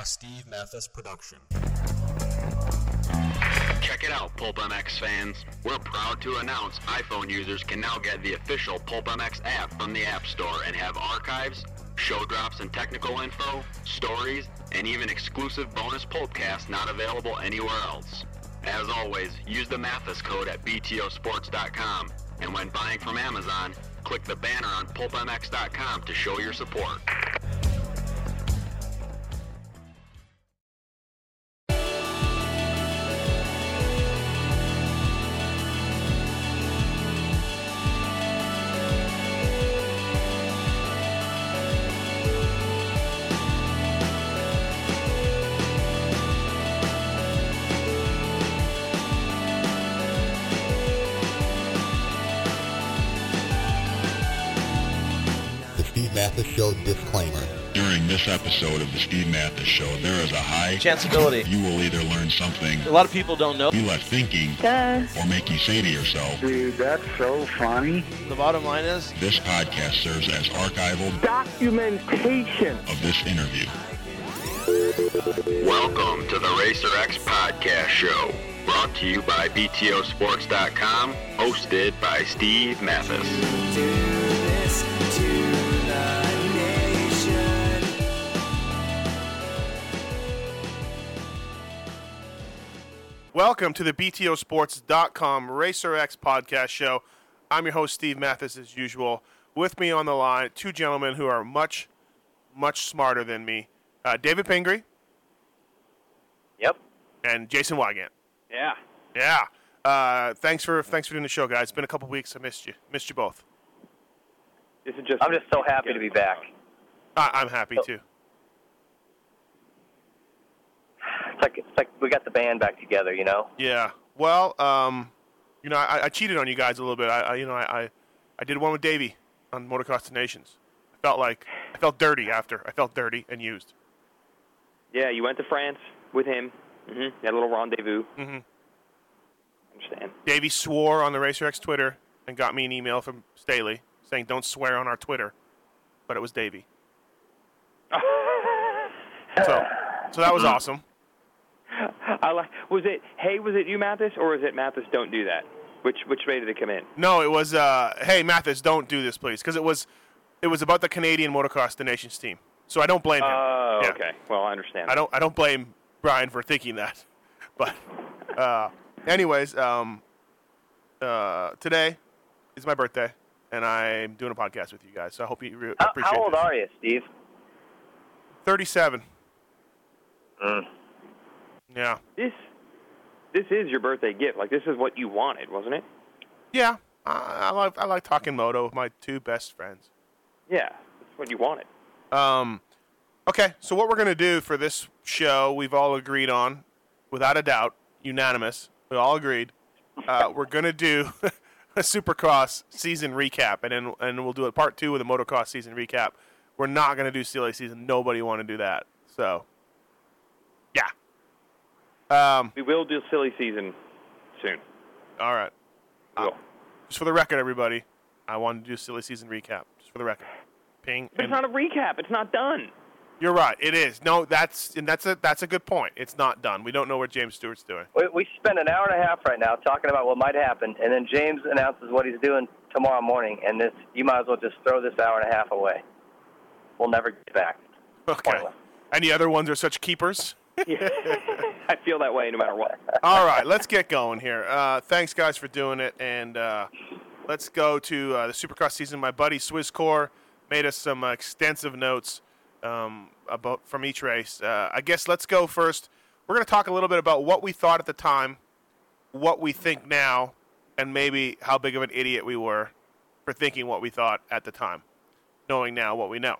A Steve Mathis production. Check it out, Pulp MX fans. We're proud to announce iPhone users can now get the official Pulp MX app from the App Store and have archives, show drops and technical info, stories, and even exclusive bonus Pulpcasts not available anywhere else. As always, use the Mathis code at BTOSports.com, and when buying from Amazon, click the banner on PulpMX.com to show your support. Show disclaimer. During this episode of the Steve Mathis Show, there is a high chanceability you will either learn something a lot of people don't know, be left thinking, or make you say to yourself, dude, that's so funny. The bottom line is, this podcast serves as archival documentation of this interview. Welcome to the Racer X Podcast Show, brought to you by BTOsports.com, hosted by Steve Mathis. Welcome to the BTOsports.com Racer X Podcast Show. I'm your host, Steve Mathis, as usual. With me on the line, two gentlemen who are much, much smarter than me. David Pingree. Yep. And Jason Weigandt. Yeah. Yeah. Thanks for doing the show, guys. It's been a couple weeks. I missed you. Missed you both. I'm just so happy to be back. I'm happy, too. It's like we got the band back together, you know? Yeah. Well, I cheated on you guys a little bit. I did one with Davey on Motocross the Nations. I felt dirty after. I felt dirty and used. Yeah, you went to France with him. Mm-hmm. You had a little rendezvous. Mm-hmm. I understand. Davey swore on the RacerX Twitter and got me an email from Staley saying, don't swear on our Twitter. But it was Davey. So that was awesome. Was it you, Mathis, or is it Mathis, don't do that? Which way did it come in? No, it was, hey, Mathis, don't do this, please, because it was about the Canadian Motocross the Nations team. So I don't blame him. Oh, yeah. Okay. Well, I understand. I don't blame Brian for thinking that. But anyways, today is my birthday, and I'm doing a podcast with you guys, so I hope you appreciate it. How old are you, Steve? 37. Yeah. This is your birthday gift. Like, this is what you wanted, wasn't it? Yeah. I like talking moto with my two best friends. Yeah. That's what you wanted. Okay. So what we're going to do for this show, we've all agreed on, without a doubt, unanimous. We all agreed. We're going to do a Supercross season recap, and we'll do a part two with a Motocross season recap. We're not going to do CLA season. Nobody want to do that. So, yeah. We will do silly season soon. All right. Just for the record, everybody, I wanted to do silly season recap. Just for the record. Ping. But it's not a recap. It's not done. You're right. It is. No, that's a good point. It's not done. We don't know what James Stewart's doing. We spent an hour and a half right now talking about what might happen, and then James announces what he's doing tomorrow morning, and this you might as well just throw this hour and a half away. We'll never get back. Okay. Pointless. Any other ones are such keepers? Yeah. I feel that way no matter what. All right, let's get going here. Thanks, guys, for doing it, and let's go to the Supercross season. My buddy Swizzcore made us some extensive notes from each race. I guess let's go first. We're going to talk a little bit about what we thought at the time, what we think now, and maybe how big of an idiot we were for thinking what we thought at the time, knowing now what we know.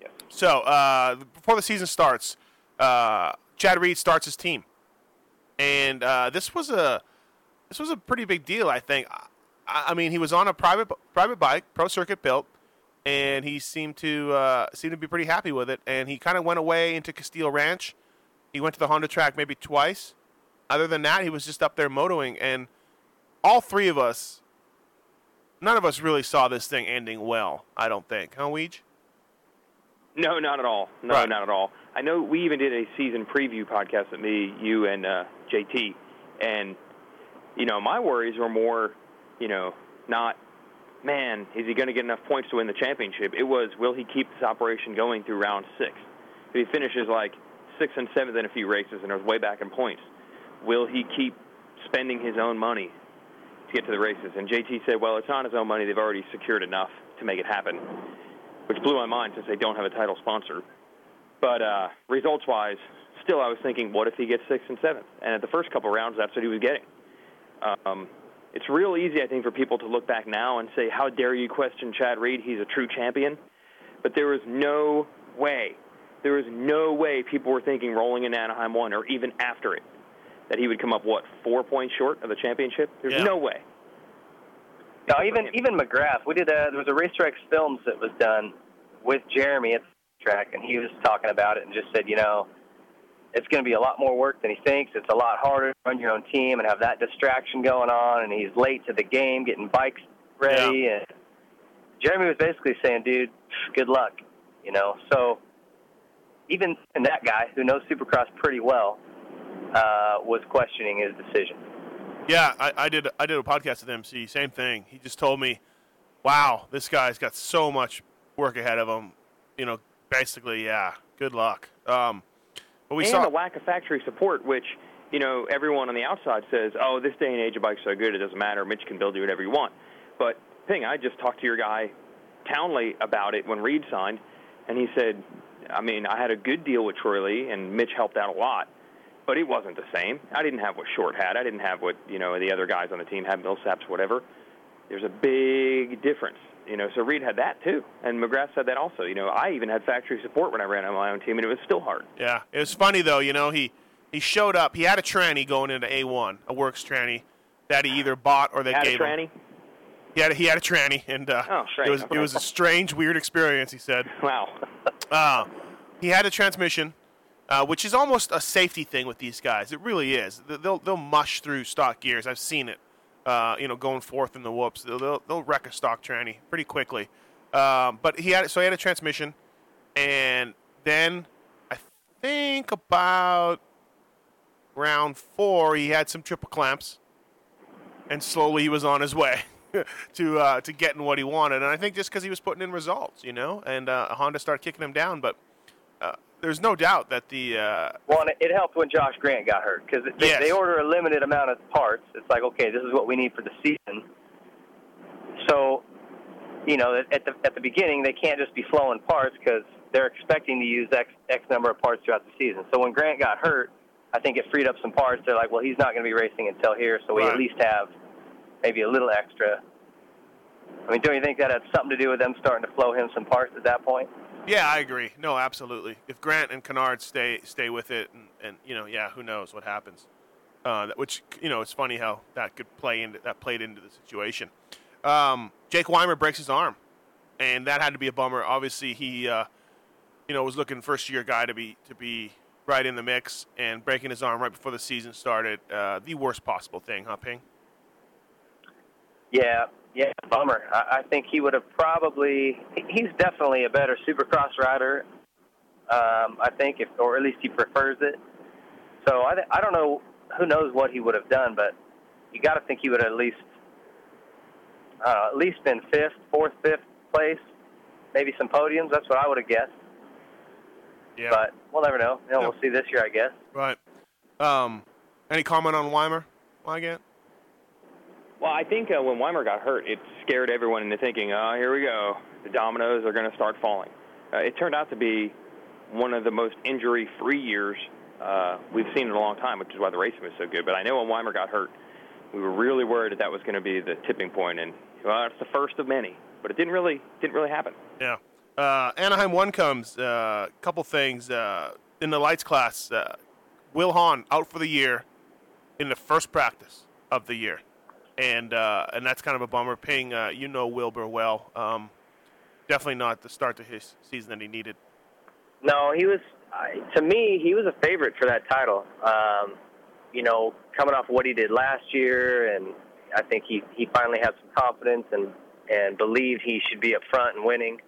Yes. So before the season starts, Chad Reed starts his team, and this was a pretty big deal, I think. I mean, he was on a private bike, pro circuit built, and he seemed to be pretty happy with it. And he kind of went away into Castile Ranch. He went to the Honda track maybe twice. Other than that, he was just up there motoing, and all three of us, none of us really saw this thing ending well. I don't think, huh, Weege? No, not at all. No, right. Not at all. I know we even did a season preview podcast with me, you, and JT. And, you know, my worries were more, you know, not, man, is he going to get enough points to win the championship? It was, will he keep this operation going through round six? If he finishes, like, 6th and 7th in a few races and is way back in points, will he keep spending his own money to get to the races? And JT said, well, it's not his own money. They've already secured enough to make it happen, which blew my mind since they don't have a title sponsor. But results-wise, still I was thinking, what if he gets 6th and 7th? And at the first couple rounds, that's what he was getting. It's real easy, I think, for people to look back now and say, how dare you question Chad Reed? He's a true champion. But there was no way. There was no way people were thinking rolling in Anaheim 1 or even after it that he would come up, what, 4 points short of the championship? There's no way. No, even McGrath. We did there was a Racer X Films that was done with Jeremy at the track, and he was talking about it and just said, you know, it's going to be a lot more work than he thinks. It's a lot harder to run your own team and have that distraction going on, and he's late to the game getting bikes ready. Yeah. And Jeremy was basically saying, dude, good luck, you know. So even that guy, who knows Supercross pretty well, was questioning his decision. Yeah, I did a podcast with MC, same thing. He just told me, wow, this guy's got so much work ahead of him. You know, basically, yeah, good luck. But we saw the lack of factory support, which, you know, everyone on the outside says, oh, this day and age, a bike's so good, it doesn't matter. Mitch can build you whatever you want. But, Ping, I just talked to your guy, Townley, about it when Reed signed, and he said, I mean, I had a good deal with Troy Lee, and Mitch helped out a lot. But it wasn't the same. I didn't have what Short had. I didn't have what, you know, the other guys on the team had, Millsaps, whatever. There's a big difference, you know. So Reed had that, too. And McGrath said that also. You know, I even had factory support when I ran on my own team, and it was still hard. Yeah. It was funny, though. You know, he showed up. He had a tranny going into A1, a works tranny, that he either bought or they gave him. Had a tranny? He had a tranny, and it was a strange, weird experience, he said. Wow. He had a transmission. Which is almost a safety thing with these guys. It really is. They'll mush through stock gears. I've seen it, you know, going forth in the whoops. They'll wreck a stock tranny pretty quickly. But he had a transmission, and then I think about round 4 he had some triple clamps, and slowly he was on his way to getting what he wanted. And I think just because he was putting in results, you know, and Honda started kicking him down, but. There's no doubt that the well, it helped when Josh Grant got hurt because they order a limited amount of parts. It's like, okay, this is what we need for the season. So, you know, at the beginning, they can't just be flowing parts because they're expecting to use X number of parts throughout the season. So when Grant got hurt, I think it freed up some parts. They're like, well, he's not going to be racing until here, so we at least have maybe a little extra. I mean, don't you think that had something to do with them starting to flow him some parts at that point? Yeah, I agree. No, absolutely. If Grant and Canard stay with it, and you know, yeah, who knows what happens? Which you know, it's funny how that could play into the situation. Jake Weimer breaks his arm, and that had to be a bummer. Obviously, he you know was looking first year guy to be right in the mix, and breaking his arm right before the season started, the worst possible thing, huh, Ping? Yeah. Yeah, bummer. I think he would have probably – he's definitely a better Supercross rider, I think, or at least he prefers it. So I don't know – who knows what he would have done, but you got to think he would have at least been fifth place, maybe some podiums. That's what I would have guessed. Yeah. But we'll never know. You know, we'll see this year, I guess. Right. Any comment on Weimer? Weigandt? Well, I think when Weimer got hurt, it scared everyone into thinking, oh, here we go. The dominoes are going to start falling. It turned out to be one of the most injury-free years we've seen in a long time, which is why the racing was so good. But I know when Weimer got hurt, we were really worried that was going to be the tipping point, and well, it's the first of many. But it didn't really happen. Yeah. Anaheim 1 comes. A couple things. In the lights class, Will Hahn out for the year in the first practice of the year. And that's kind of a bummer. Ping, you know Wilbur well. Definitely not the start to his season that he needed. No, he was, to me, he was a favorite for that title. You know, coming off what he did last year, and I think he finally had some confidence and believed he should be up front and winning.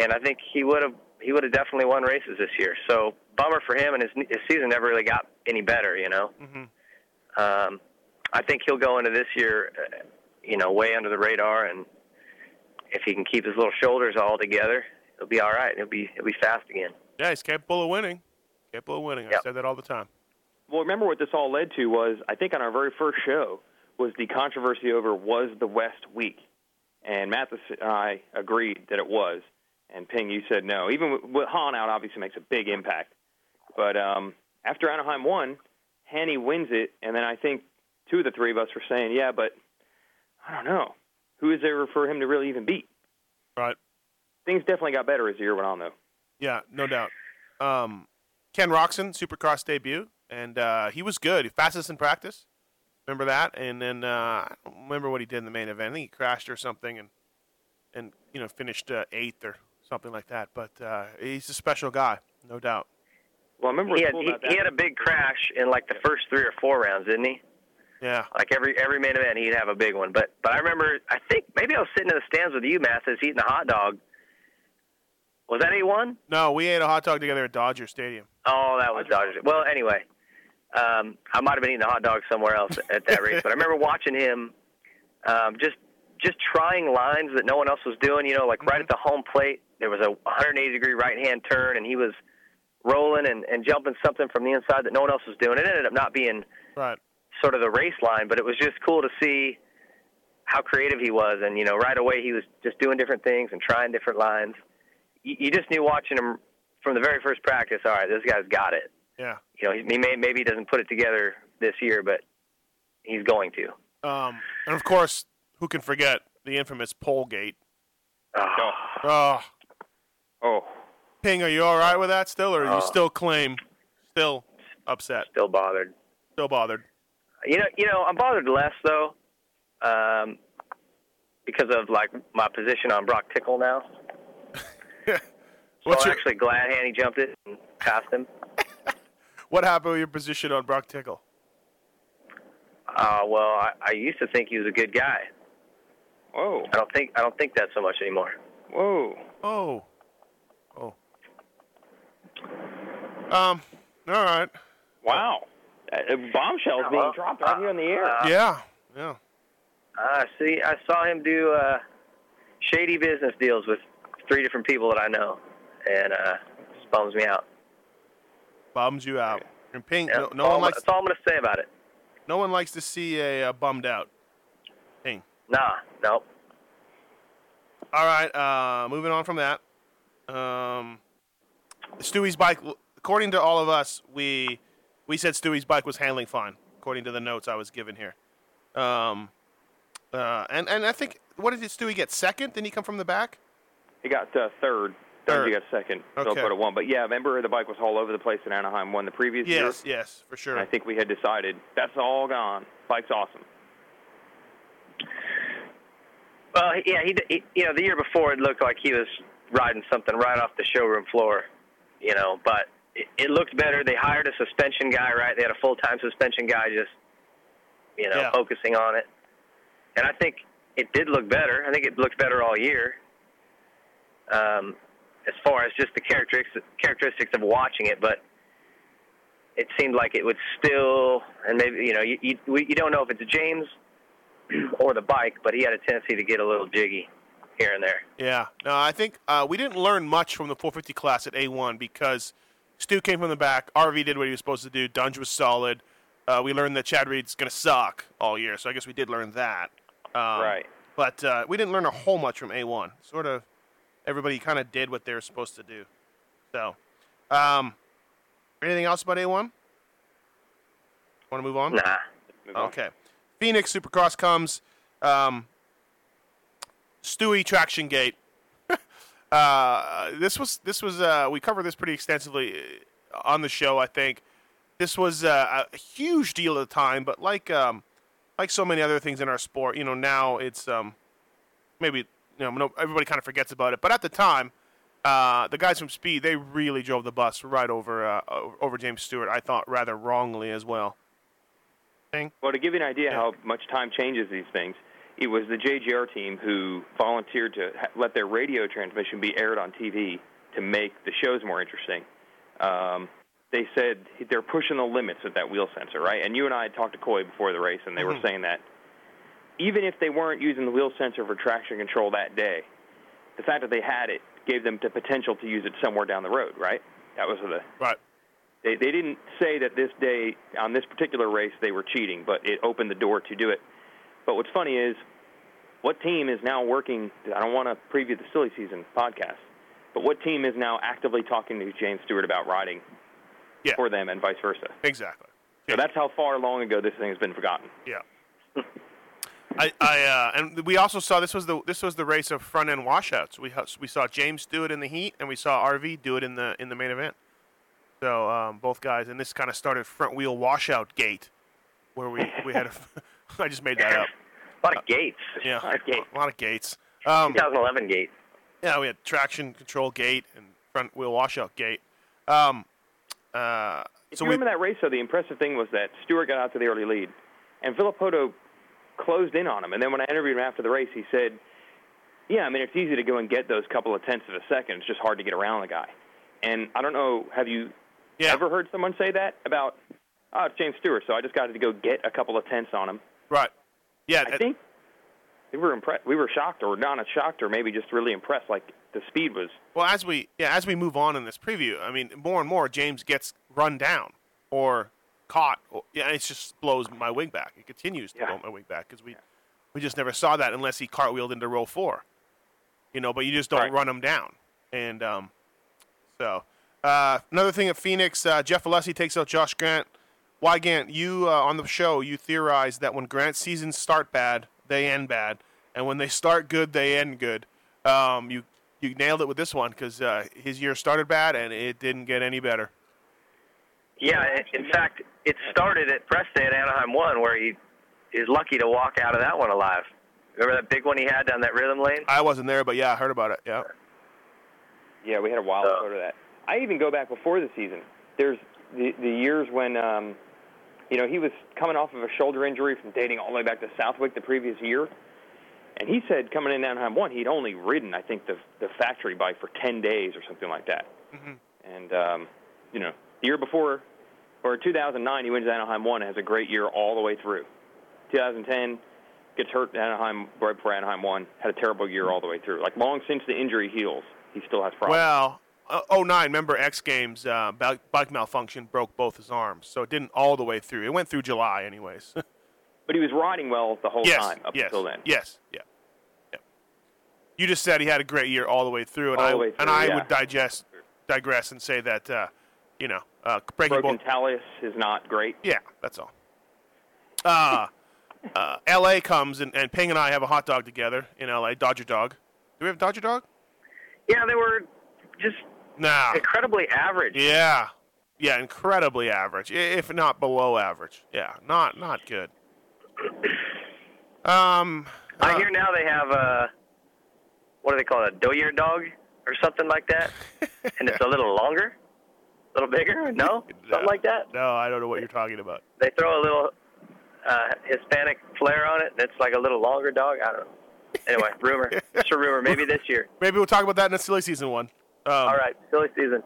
And I think he would have he would have definitely won races this year. So bummer for him, and his season never really got any better, you know. Mm-hmm. I think he'll go into this year, you know, way under the radar, and if he can keep his little shoulders all together, he'll be all right. He'll be fast again. Yeah, he's capable of winning. Yep. I said that all the time. Well, remember what this all led to was, I think on our very first show, was the controversy over was the West weak. And Mathis and I agreed that it was. And Ping, you said no. Even with Hahn out, obviously makes a big impact. But after Anaheim won, Haney wins it. And then I think two of the three of us were saying, yeah, but I don't know. Who is there for him to really even beat? Right. Things definitely got better as the year went on, though. Yeah, no doubt. Ken Roczen, Supercross debut. And he was good. Fastest in practice. Remember that? And then I don't remember what he did in the main event. I think he crashed or something and you know, finished eighth or something like that. But he's a special guy, no doubt. Well, I remember he had a big crash in like the first three or four rounds, didn't he? Yeah. Like every main event, he'd have a big one. But I remember, I think maybe I was sitting in the stands with you, Mathis, eating a hot dog. Was that A1? No, we ate a hot dog together at Dodger Stadium. Oh, that was Dodger. Well, anyway. I might have been eating a hot dog somewhere else at that race, but I remember watching him just trying lines that no one else was doing, you know, like right at the home plate, there was a 180-degree right-hand turn, and he was rolling and jumping something from the inside that no one else was doing. It ended up not being right. Sort of the race line, but it was just cool to see how creative he was, and, you know, right away he was just doing different things and trying different lines. You just knew watching him from the very first practice, all right, this guy's got it. Yeah, you know, maybe he doesn't put it together this year, but he's going to. And of course, who can forget the infamous Polegate? Oh. Ping, are you all right with that still, or are you still upset? Still bothered. You know, I'm bothered less though, because of like my position on Brock Tickle now. So I'm actually glad Haney jumped it and passed him. What happened with your position on Brock Tickle? Well, I used to think he was a good guy. Whoa! I don't think that so much anymore. Whoa! Oh. All right. Wow. Bombshells being dropped right here in the air. Yeah. See, I saw him do shady business deals with three different people that I know, and it bums me out. Bums you out. And Ping, yeah, that's all I'm going to say about it. No one likes to see a bummed out. Ping. Nope. All right, moving on from that. Stewie's bike, according to all of us, we said Stewie's bike was handling fine, according to the notes I was given here. And I think, what did Stewie get, second? Didn't he come from the back? He got third. You got second. Okay. So I'll put a one. But, yeah, remember the bike was all over the place in Anaheim won the previous year? Yes, for sure. And I think we had decided that's all gone. Bike's awesome. Well, yeah, he you know, the year before it looked like he was riding something right off the showroom floor, you know, but it looked better. They hired a suspension guy, right? They had a full-time suspension guy just, you know, focusing on it. And I think it did look better. I think it looked better all year. As far as just the characteristics of watching it, but it seemed like it would still, and maybe, you know, you don't know if it's James or the bike, but he had a tendency to get a little jiggy here and there. Yeah. No, I think we didn't learn much from the 450 class at A1 because Stu came from the back, RV did what he was supposed to do, Dunge was solid. We learned that Chad Reed's going to suck all year, so I guess we did learn that. Right. But we didn't learn a whole much from A1, sort of. Everybody kind of did what they were supposed to do. So, anything else about A1? Want to move on? Nah. Okay. Phoenix Supercross comes. Stewie traction gate. This was we covered this pretty extensively on the show. I think this was a huge deal at the time, but like so many other things in our sport, you know, now it's maybe. You know, everybody kind of forgets about it. But at the time, the guys from Speed, they really drove the bus right over James Stewart, I thought, rather wrongly as well. Well, to give you an idea how much time changes these things, it was the JGR team who volunteered to let their radio transmission be aired on TV to make the shows more interesting. They said they're pushing the limits with that wheel sensor, right? And you and I had talked to Coy before the race, and they were saying that even if they weren't using the wheel sensor for traction control that day, the fact that they had it gave them the potential to use it somewhere down the road, right? That was the right. They didn't say that this day, on this particular race, they were cheating, but it opened the door to do it. But what's funny is, what team is now working, I don't want to preview the Silly Season podcast, but what team is now actively talking to James Stewart about riding for them and vice versa? Exactly. So that's how far long ago this thing has been forgotten. Yeah. And we also saw this was the race of front end washouts. We saw James do it in the heat, and we saw RV do it in the main event. So both guys, and this kind of started front wheel washout gate, where we had. I just made that up. A lot of gates. Yeah, a lot of gates. 2011 gate. Yeah, we had traction control gate and front wheel washout gate. If you remember that race, though, the impressive thing was that Stewart got out to the early lead, and Villopoto closed in on him. And then when I interviewed him after the race, he said, yeah, I mean, it's easy to go and get those couple of tenths of a second. It's just hard to get around the guy. And I don't know, have you ever heard someone say that about, oh, it's James Stewart, so I just got to go get a couple of tenths on him. Right. Yeah. I think we were impressed. We were shocked, or not shocked, or maybe just really impressed, like the speed was. Well, as we move on in this preview, I mean, more and more James gets run down or caught. It just blows my wig back. It continues to blow my wig back because we just never saw that unless he cartwheeled into row four. You know, but you just don't run him down. And so another thing at Phoenix, Jeff Alessi takes out Josh Grant. Weigandt, you on the show, you theorized that when Grant's seasons start bad, they end bad, and when they start good, they end good. You nailed it with this one because his year started bad and it didn't get any better. Yeah, in fact, it started at Press Day at Anaheim 1, where he is lucky to walk out of that one alive. Remember that big one he had down that rhythm lane? I wasn't there, but yeah, I heard about it. Yeah, yeah, we had a wild photo of that. I even go back before the season. There's the years when. You know, he was coming off of a shoulder injury from dating all the way back to Southwick the previous year. And he said coming in Anaheim 1, he'd only ridden, I think, the factory bike for 10 days or something like that. Mm-hmm. And, you know, the year before, or 2009, he wins Anaheim 1 and has a great year all the way through. 2010, gets hurt in Anaheim right before Anaheim 1, had a terrible year all the way through. Like, long since the injury heals, he still has problems. Well... 09, remember X Games, bike malfunction broke both his arms. So it didn't all the way through. It went through July anyways. But he was riding well the whole time up until then. Yes, yeah. You just said he had a great year all the way through. And I would digress and say that, you know, broken talus is not great. Yeah, that's all. L.A. comes, and Ping and I have a hot dog together in L.A., Dodger Dog. Do we have Dodger Dog? Yeah, they were... Just incredibly average. Yeah, incredibly average, if not below average. Yeah, not good. I hear now they have a, what do they call it, a Doyer dog or something like that, and it's a little longer, a little bigger, something like that? No, I don't know what you're talking about. They throw a little Hispanic flair on it, and it's like a little longer dog, I don't know. Anyway, rumor. It's a rumor. Maybe this year. Maybe we'll talk about that in the Silly Season one. All right, Silly Season.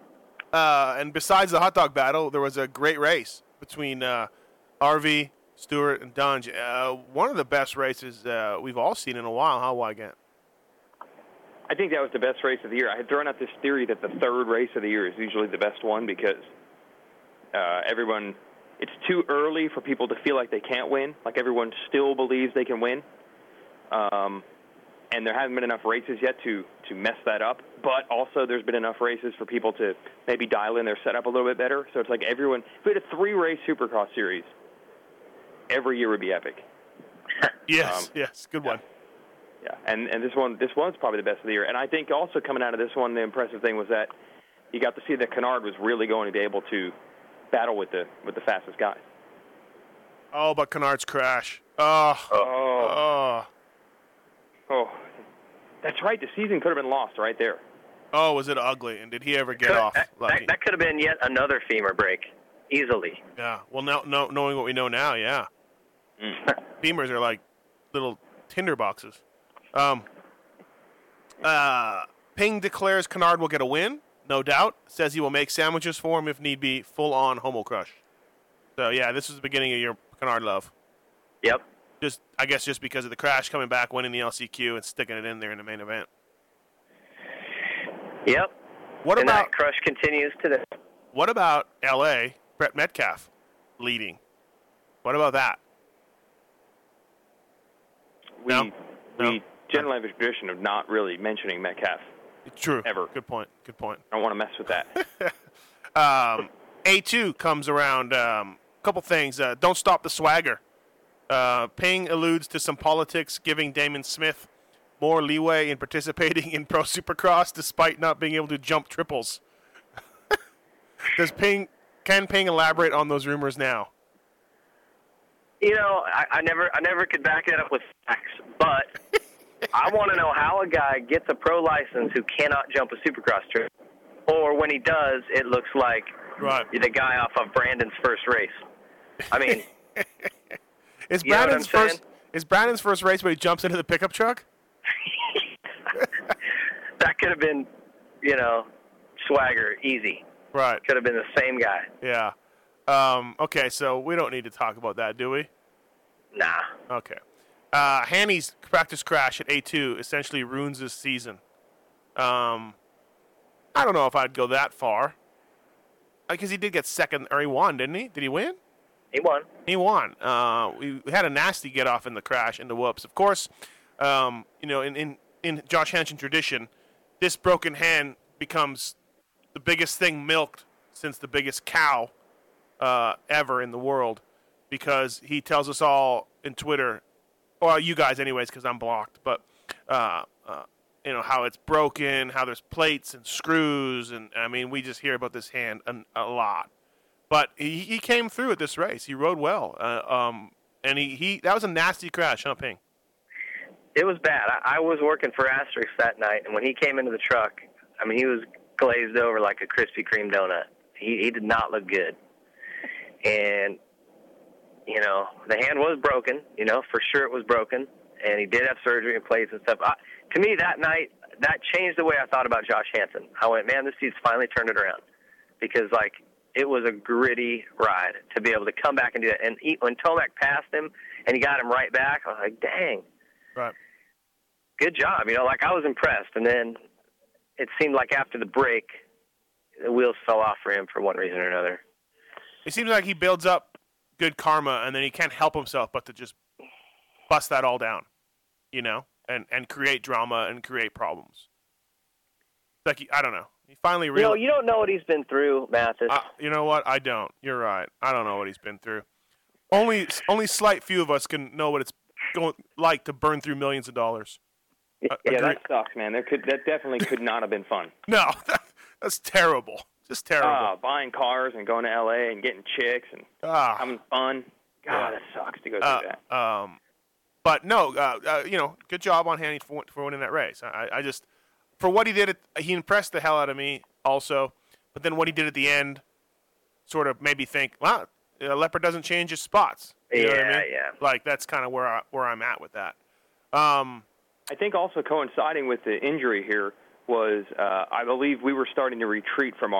And besides the hot dog battle, there was a great race between RV, Stewart, and Dunge. One of the best races we've all seen in a while, huh, Weigandt? I think that was the best race of the year. I had thrown out this theory that the third race of the year is usually the best one because everyone – it's too early for people to feel like they can't win. Like everyone still believes they can win. And there haven't been enough races yet to mess that up. But also there's been enough races for people to maybe dial in their setup a little bit better. So it's like everyone – if we had a three-race Supercross series, every year would be epic. Yes, good one. Yeah, and this one's probably the best of the year. And I think also coming out of this one, the impressive thing was that you got to see that Canard was really going to be able to battle with the fastest guys. Oh, but Canard's crash. Oh, that's right. The season could have been lost right there. Oh, was it ugly? And did he ever get off? That could have been yet another femur break, easily. Yeah. Well, now knowing what we know now, yeah. Femurs are like little tinder boxes. Ping declares Canard will get a win. no doubt. Says he will make sandwiches for him if need be, full-on homo crush. So, yeah, this is the beginning of your Canard love. Yep. Just, I guess just because of the crash, coming back, winning the LCQ, and sticking it in there in the main event. Yep. What about that crush continues today. What about L.A., Brett Metcalf leading? What about that? We generally have a tradition of not really mentioning Metcalf. True. Ever. Good point. I don't want to mess with that. A2 comes around. A couple things. Don't stop the swagger. Ping alludes to some politics, giving Damon Smith more leeway in participating in Pro Supercross despite not being able to jump triples. Can Ping elaborate on those rumors now? You know, I never could back that up with facts, but I want to know how a guy gets a pro license who cannot jump a Supercross trip, or when he does, it looks like the guy off of Brandon's first race. I mean... Is Brandon's first race when he jumps into the pickup truck? That could have been, swagger, easy. Right. Could have been the same guy. Yeah. Okay, so we don't need to talk about that, do we? Nah. Okay. Hanny's practice crash at A2 essentially ruins his season. I don't know if I'd go that far. Because he did get second, or he won, didn't he? Did he win? He won. We had a nasty get-off in the crash, in the whoops. Of course, in Josh Hanson tradition, this broken hand becomes the biggest thing milked since the biggest cow ever in the world, because he tells us all in Twitter, or you guys anyways, because I'm blocked, but how it's broken, how there's plates and screws, and I mean, we just hear about this hand a lot. But he came through at this race. He rode well. And he that was a nasty crash, huh, Ping? It was bad. I was working for Asterix that night, and when he came into the truck, I mean, he was glazed over like a Krispy Kreme donut. He did not look good. And, the hand was broken. For sure it was broken. And he did have surgery and plates and stuff. To me, that night, that changed the way I thought about Josh Hanson. I went, man, this dude's finally turned it around. Because, like, it was a gritty ride to be able to come back and do that. And when Tomac passed him and he got him right back, I was like, dang. Right. Good job. I was impressed. And then it seemed like after the break, the wheels fell off for him for one reason or another. It seems like he builds up good karma, and then he can't help himself but to just bust that all down, and create drama and create problems. It's like, I don't know. He finally realized. You don't know what he's been through, Mathis. You know what? I don't. You're right. I don't know what he's been through. Only slight few of us can know what it's like to burn through millions of dollars. Yeah, that sucks, man. That definitely could not have been fun. No, that's terrible. Just terrible. Buying cars and going to L.A. and getting chicks and having fun. God, that sucks to go through that. But no, good job on Hanny for winning that race. I just. For what he did, he impressed the hell out of me also. But then what he did at the end sort of made me think, wow, a leopard doesn't change his spots. You know what I mean? Yeah. Like, that's kind of where I'm at with that. I think also coinciding with the injury here was I believe we were starting to retreat from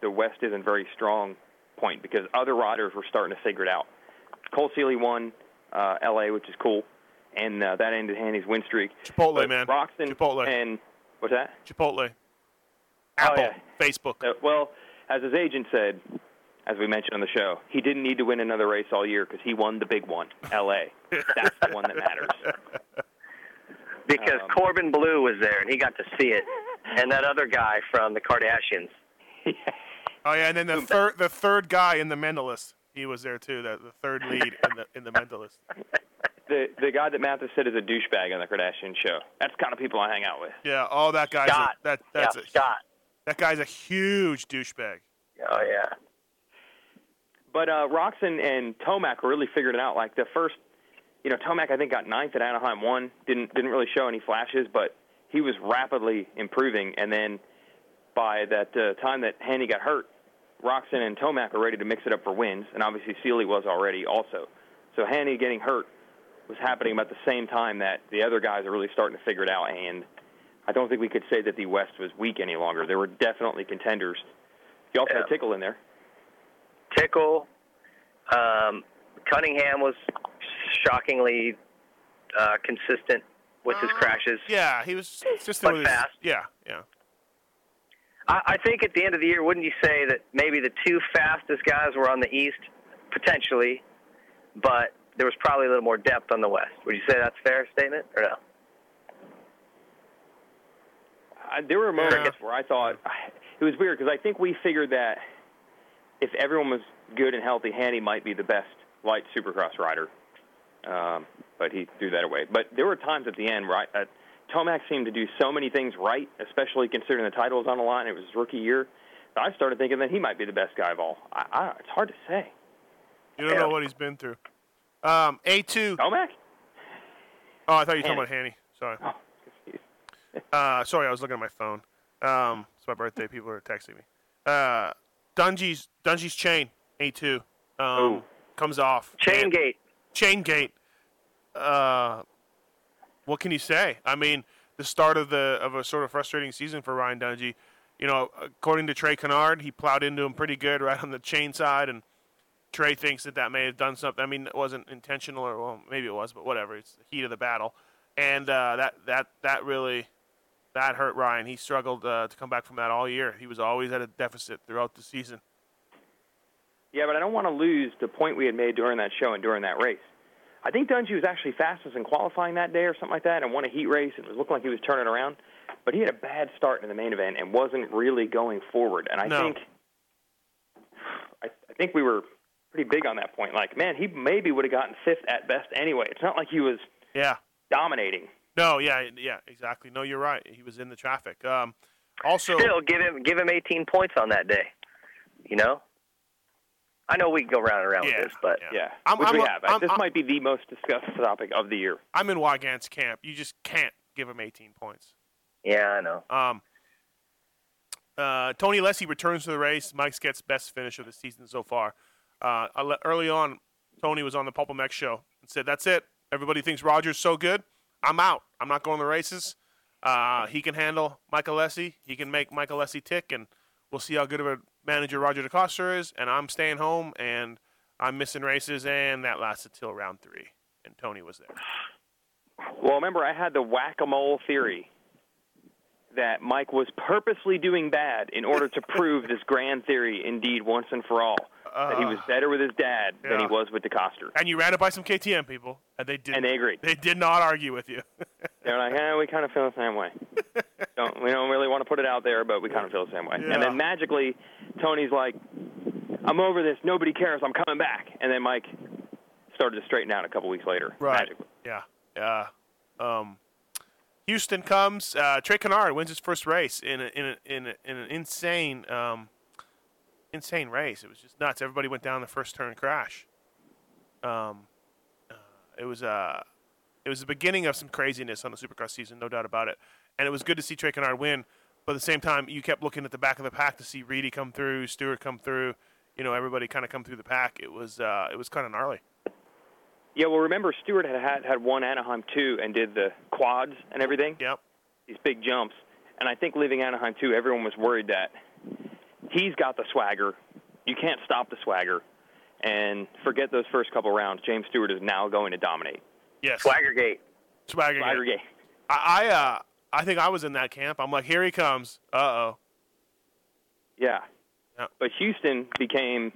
the West isn't very strong point because other riders were starting to figure it out. Cole Seeley won L.A., which is cool, and that ended Hanny's win streak. Chipotle, but man. Roczen Chipotle. And... What's that? Chipotle. Apple. Oh, yeah. Facebook. Well, as his agent said, as we mentioned on the show, he didn't need to win another race all year because he won the big one, L.A. That's the one that matters. Because Corbin Bleu was there, and he got to see it. And that other guy from the Kardashians. Yeah. Oh, yeah, and then the third guy in The Mentalist, he was there, too, the third lead in the Mentalist. The guy that Mathis said is a douchebag on the Kardashian show. That's the kind of people I hang out with. Yeah, that guy's Scott. Scott. That guy's a huge douchebag. Oh, yeah. But Roczen and Tomac really figured it out. Like, the first, Tomac, I think, got ninth at Anaheim 1. Didn't really show any flashes, but he was rapidly improving. And then by that time that Hanny got hurt, Roczen and Tomac were ready to mix it up for wins. And obviously Seeley was already also. So Hanny getting hurt was happening about the same time that the other guys are really starting to figure it out, and I don't think we could say that the West was weak any longer. There were definitely contenders. You also had Tickle in there. Tickle. Cunningham was shockingly consistent with his crashes. Yeah, he was just but fast. Yeah. I think at the end of the year, wouldn't you say that maybe the two fastest guys were on the East, potentially, but there was probably a little more depth on the West. Would you say that's a fair statement or no? There were moments where I thought it was weird because I think we figured that if everyone was good and healthy, Hanny might be the best light supercross rider. But he threw that away. But there were times at the end where Tomac seemed to do so many things right, especially considering the title was on the line. It was his rookie year. But I started thinking that he might be the best guy of all. It's hard to say. You don't know what he's been through. A2. Tomac? Oh, I thought you were talking about Hanny. Sorry. Oh. Sorry, I was looking at my phone. It's my birthday. People are texting me. Dungy's chain, A2, comes off. Chain gate. What can you say? I mean, the start of a sort of frustrating season for Ryan Dungey. You know, according to Trey Canard, he plowed into him pretty good right on the chain side, and Trey thinks that may have done something. I mean, it wasn't intentional, or well, maybe it was, but whatever. It's the heat of the battle. And that really hurt Ryan. He struggled to come back from that all year. He was always at a deficit throughout the season. Yeah, but I don't want to lose the point we had made during that show and during that race. I think Dungey was actually fastest in qualifying that day or something like that and won a heat race. It looked like he was turning around. But he had a bad start in the main event and wasn't really going forward. And I think we were pretty big on that point. Like, man, he maybe would have gotten fifth at best anyway. It's not like he was dominating. No, yeah, exactly. No, you're right. He was in the traffic. Also, still give him 18 points on that day. You know, I know we can go round and round with this, but this might be the most discussed topic of the year. I'm in Weigandt's camp. You just can't give him 18 points. Yeah, I know. Tony Lessie returns to the race. Mike Skett's best finish of the season so far. Early on, Tony was on the Pulp MX show and said, "That's it. Everybody thinks Roger's so good. I'm out. I'm not going to the races. He can handle Michael Lessie. He can make Michael Lessie tick, and we'll see how good of a manager Roger DeCosta is. And I'm staying home, and I'm missing races." And that lasted till round 3, and Tony was there. Well, remember, I had the whack-a-mole theory that Mike was purposely doing bad in order to prove this grand theory indeed once and for all, that he was better with his dad than he was with DeCosta. And you ran it by some KTM people, and they did. And they agreed. They did not argue with you. They were like, we kind of feel the same way. We don't really want to put it out there, but we kind of feel the same way. Yeah. And then magically, Tony's like, "I'm over this. Nobody cares. I'm coming back." And then Mike started to straighten out a couple weeks later. Right. Magically. Yeah. Houston comes. Trey Canard wins his first race in an insane. Insane race. It was just nuts. Everybody went down the first turn crash. It was the beginning of some craziness on the Supercross season, no doubt about it. And it was good to see Trey Canard win, but at the same time, you kept looking at the back of the pack to see Reedy come through, Stewart come through. You know, everybody kind of come through the pack. It was kind of gnarly. Yeah, well, remember Stewart had won Anaheim 2 and did the quads and everything. Yep. These big jumps, and I think leaving Anaheim 2, everyone was worried that he's got the swagger. You can't stop the swagger. And forget those first couple rounds. James Stewart is now going to dominate. Yes. Swaggergate. I think I was in that camp. I'm like, here he comes. Uh-oh. Yeah. But Houston became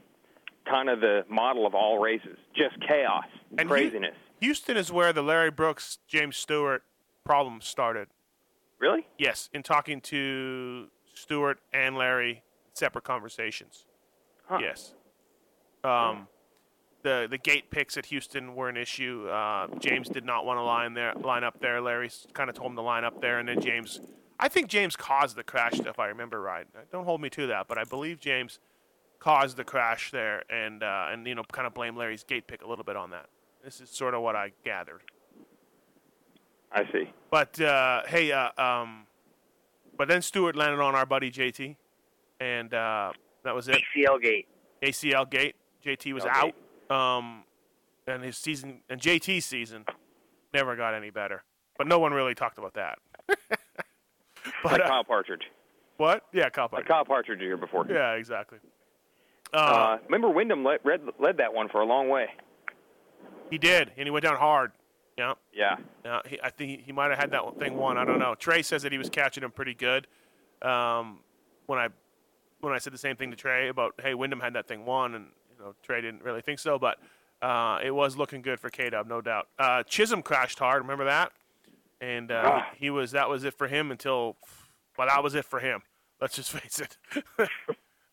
kind of the model of all races. Just chaos and craziness. Houston is where the Larry Brooks, James Stewart problem started. Really? Yes. In talking to Stewart and Larry, separate conversations. Huh. Yes. The gate picks at Houston were an issue. James did not want to line up there. Larry kind of told him to line up there, and then James, I think James caused the crash, if I remember right. Don't hold me to that, but I believe James caused the crash there, and you know, kind of blame Larry's gate pick a little bit on that. This is sort of what I gathered. I see. But but then Stewart landed on our buddy JT. And that was it. ACL gate. JT was out. And his season, and JT's season, never got any better. But no one really talked about that. But, like Kyle Partridge. What? Yeah, Kyle Partridge. Like Kyle Partridge a year before. Yeah, exactly. Remember Wyndham led that one for a long way. He did, and he went down hard. Yeah. Yeah. I think he might have had that thing won. I don't know. Trey says that he was catching him pretty good. When I said the same thing to Trey about, hey, Wyndham had that thing won, and Trey didn't really think so, but it was looking good for K-Dub, no doubt. Chisholm crashed hard. Remember that? And that was it for him until, well, that was it for him. Let's just face it.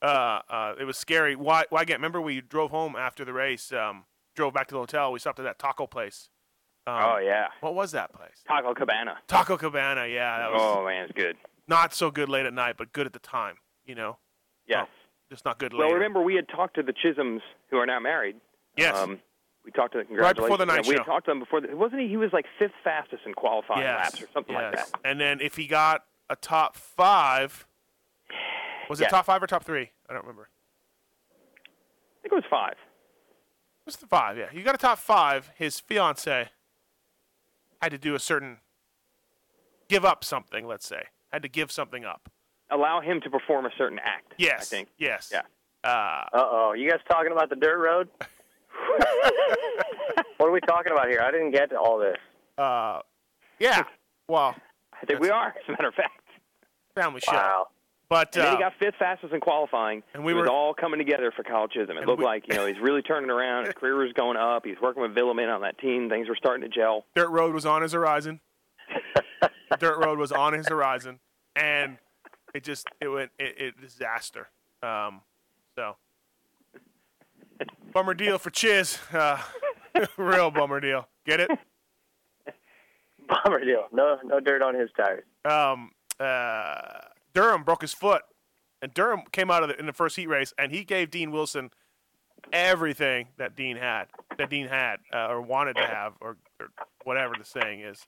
It was scary. Weigandt, remember we drove home after the race, drove back to the hotel. We stopped at that taco place. Yeah. What was that place? Taco Cabana, yeah. That was, oh, man, it's good. Not so good late at night, but good at the time, Yes. Oh, just not good later. Well, remember we had talked to the Chisholms, who are now married. Yes. We talked to them. Congratulations. Right before the night show. We had talked to them before. Wasn't he? He was like fifth fastest in qualifying laps or something like that. And then if he got a top five, was it top five or top three? I don't remember. I think it was five. It was the five, yeah. He got a top five. His fiance had to do give up something, let's say. Had to give something up. Allow him to perform a certain act. Yes. I think. Yes. Yeah. Uh-oh. You guys talking about the dirt road? What are we talking about here? I didn't get to all this. Yeah. Well, I think we are, as a matter of fact. Family show. Wow. But and then he got fifth fastest in qualifying. And we were all coming together for Kyle Chisholm. It looked like he's really turning around. His career was going up. He's working with Villeman on that team. Things were starting to gel. Dirt road was on his horizon. And it just it went disaster. So bummer deal for Chiz. Real bummer deal. Get it? Bummer deal. No dirt on his tires. Durham broke his foot, and Durham came out in the first heat race, and he gave Dean Wilson everything that Dean had or wanted to have, or whatever the saying is.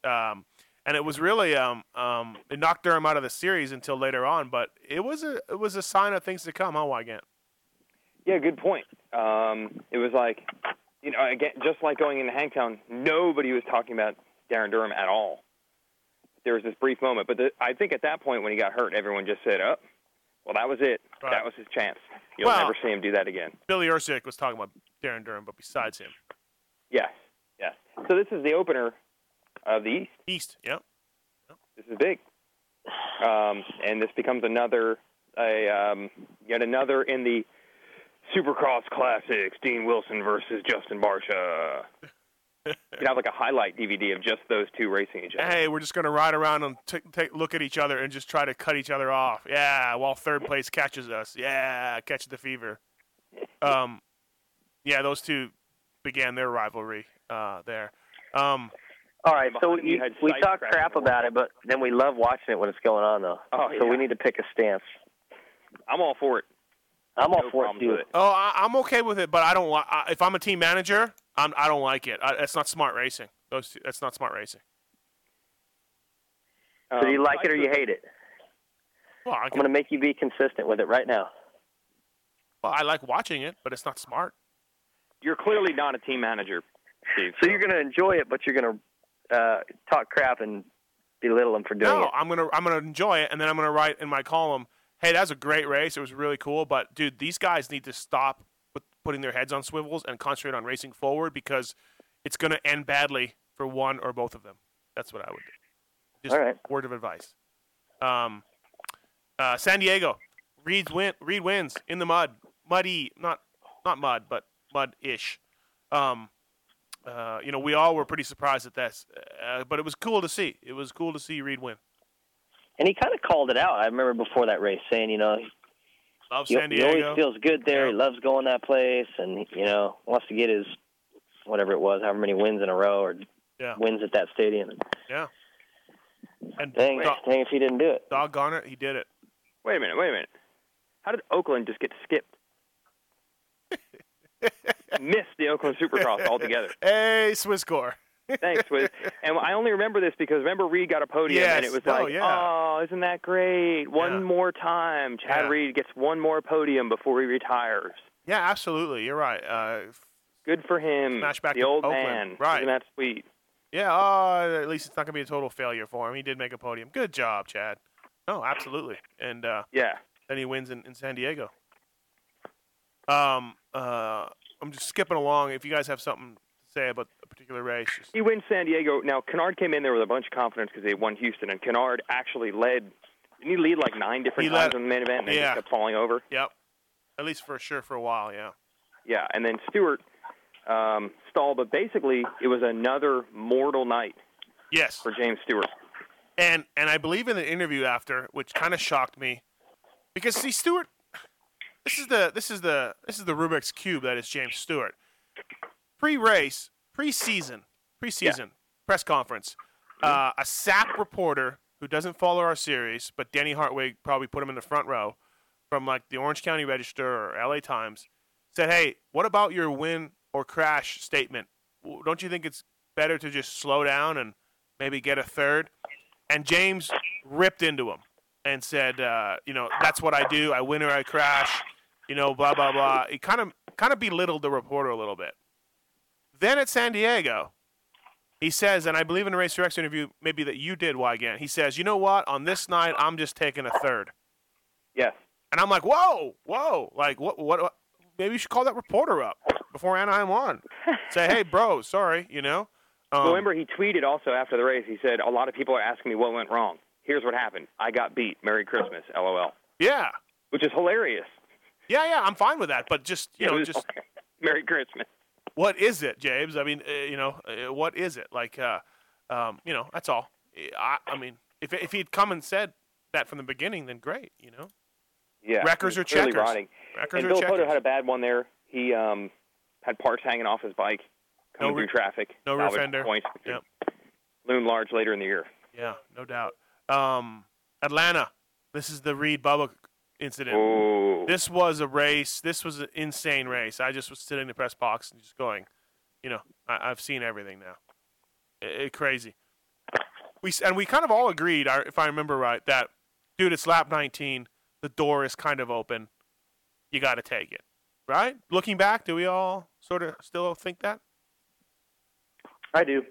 And it was really it knocked Durham out of the series until later on, but it was a sign of things to come, huh, Weigandt? Yeah, good point. It was like, again, just like going into Hangtown, nobody was talking about Darryn Durham at all. There was this brief moment, but I think at that point when he got hurt, everyone just said, "Oh, well, that was it. Right. That was his chance. You'll never see him do that again." Billy Ursik was talking about Darryn Durham, but besides him, yes. So this is the opener of the East. Yep. This is big, and this becomes yet another in the Supercross Classics. Dean Wilson versus Justin Barcia. You can have like a highlight DVD of just those two racing each other. Hey, we're just going to ride around and take a look at each other and just try to cut each other off. Yeah, while third place catches us. Yeah, catch the fever. Those two began their rivalry there. All right, so we talk crap about it, but then we love watching it when it's going on, though. Oh, so we need to pick a stance. I'm all for it. I'm all for it. Oh, I'm okay with it, but I don't like. If I'm a team manager, I don't like it. That's not smart racing. That's not smart racing. So do you like it or you hate it? Well, I'm going to make you be consistent with it right now. Well, I like watching it, but it's not smart. You're clearly not a team manager, Steve. So you're going to enjoy it, but you're going to talk crap and belittle them for doing it. No, I'm going to enjoy it, and then I'm going to write in my column, hey, that was a great race. It was really cool. But, dude, these guys need to stop putting their heads on swivels and concentrate on racing forward because it's going to end badly for one or both of them. That's what I would do. Just a word of advice. San Diego, Reed wins in the mud. Muddy, not mud, but mud-ish. We all were pretty surprised at this, but it was cool to see. It was cool to see Reed win. And he kind of called it out. I remember before that race saying, love San Diego. He always feels good there. Yeah. He loves going that place, and wants to get his whatever it was, however many wins in a row or wins at that stadium. Yeah. And dang if he didn't do it. Doggone it, he did it. Wait a minute. How did Oakland just get skipped? Missed the Oakland Supercross altogether. Hey, Swizzcore. Thanks, Wiz. And I only remember this because remember Reed got a podium, and it was isn't that great? One more time. Chad Reed gets one more podium before he retires. Yeah, absolutely. You're right. Good for him. Smash back the old man. Right. Isn't that sweet? Yeah, at least it's not going to be a total failure for him. He did make a podium. Good job, Chad. No, absolutely. And then he wins in San Diego. I'm just skipping along. If you guys have something to say about a particular race. He wins San Diego. Now, Canard came in there with a bunch of confidence because they won Houston, and Canard actually led. Didn't he lead like 9 different times in the main event and then just kept falling over? Yep. At least for a while, yeah. Yeah, and then Stewart stalled, but basically it was another mortal night for James Stewart. And I believe in the interview after, which kind of shocked me, because see, Stewart, this is the Rubik's Cube that is James Stewart. Pre-race, preseason press conference, a SAP reporter who doesn't follow our series, but Danny Hartwig probably put him in the front row from like the Orange County Register or LA Times, said, "Hey, what about your win or crash statement? Don't you think it's better to just slow down and maybe get a third?" And James ripped into him and said, that's what I do. I win or I crash, blah, blah, blah. He kind of belittled the reporter a little bit. Then at San Diego, he says, and I believe in a Racer X interview maybe that you did, Weigandt, he says, you know what, on this night, I'm just taking a third. Yes. And I'm like, whoa. Like, what? Maybe you should call that reporter up before Anaheim won. Say, hey, bro, sorry, Remember, he tweeted also after the race. He said, a lot of people are asking me what went wrong. Here's what happened. I got beat. Merry Christmas, LOL. Yeah. Which is hilarious. Yeah, I'm fine with that. But just, Merry Christmas. What is it, James? I mean, what is it? Like, that's all. I mean, if he'd come and said that from the beginning, then great, Yeah. Wreckers or checkers. And Villopoto had a bad one there. He had parts hanging off his bike. Coming through traffic. No rear fender. Yep. Loom large later in the year. Yeah, no doubt. Atlanta. This is the Reed Bubba incident. Ooh. This was a race. This was an insane race. I just was sitting in the press box and just going, I've seen everything now. It crazy. We kind of all agreed, if I remember right, that, dude, it's lap 19. The door is kind of open. You got to take it, right? Looking back, do we all sort of still think that? I do.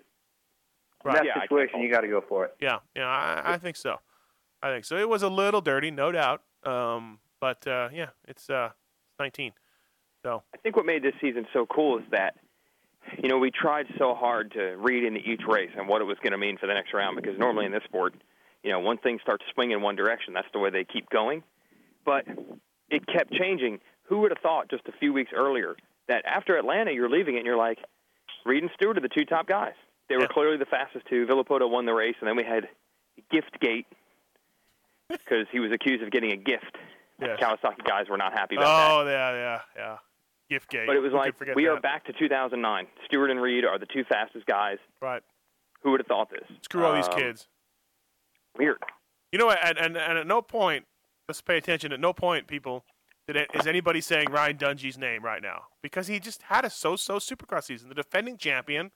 Right. In that situation, you got to go for it. Yeah, I think so. It was a little dirty, no doubt. It's 19. So I think what made this season so cool is that, we tried so hard to read into each race and what it was going to mean for the next round, because normally in this sport, one thing starts swinging one direction. That's the way they keep going. But it kept changing. Who would have thought just a few weeks earlier that after Atlanta, you're leaving it and you're like, Reed and Stewart are the two top guys. They were clearly the fastest two. Villopoto won the race, and then we had Giftgate because he was accused of getting a gift. Yes. Kawasaki guys were not happy about that. Oh, yeah. Giftgate. But it was we are back to 2009. Stewart and Reed are the two fastest guys. Right. Who would have thought this? Screw all these kids. Weird. And at no point, let's pay attention, at no point, people, is anybody saying Ryan Dungey's name right now? Because he just had a so-so Supercross season. The defending champion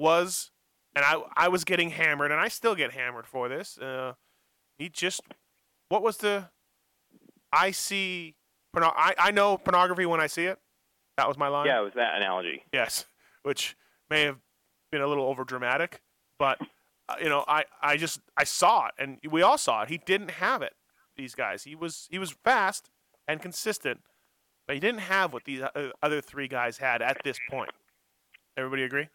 was, and I was getting hammered, and I still get hammered for this. What was the I know pornography when I see it. That was my line. Yeah, it was that analogy. Yes, which may have been a little over-dramatic, but, I saw it, and we all saw it. He didn't have it, these guys. He was fast and consistent, but he didn't have what these other three guys had at this point. Everybody agree?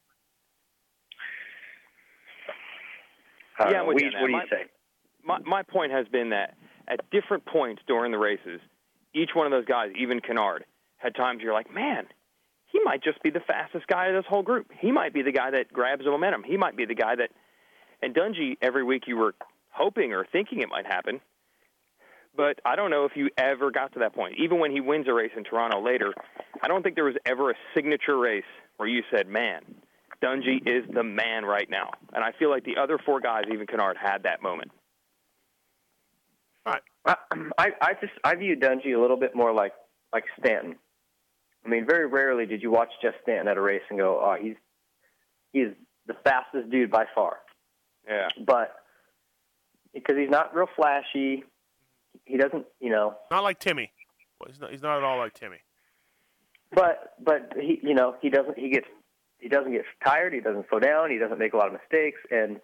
What do you say? My point has been that at different points during the races, each one of those guys, even Canard, had times you're like, man, he might just be the fastest guy of this whole group. He might be the guy that grabs the momentum. He might be the guy that – and Dungey, every week you were hoping or thinking it might happen. But I don't know if you ever got to that point. Even when he wins a race in Toronto later, I don't think there was ever a signature race where you said, man, Dungey is the man right now. And I feel like the other four guys, even Canard, had that moment. All right. I view Dungey a little bit more like Stanton. I mean, very rarely did you watch Jeff Stanton at a race and go, oh, he's the fastest dude by far. Yeah. But because he's not real flashy. He doesn't, Not like Timmy. Well, he's not at all like Timmy. But he, he doesn't get tired. He doesn't slow down. He doesn't make a lot of mistakes. And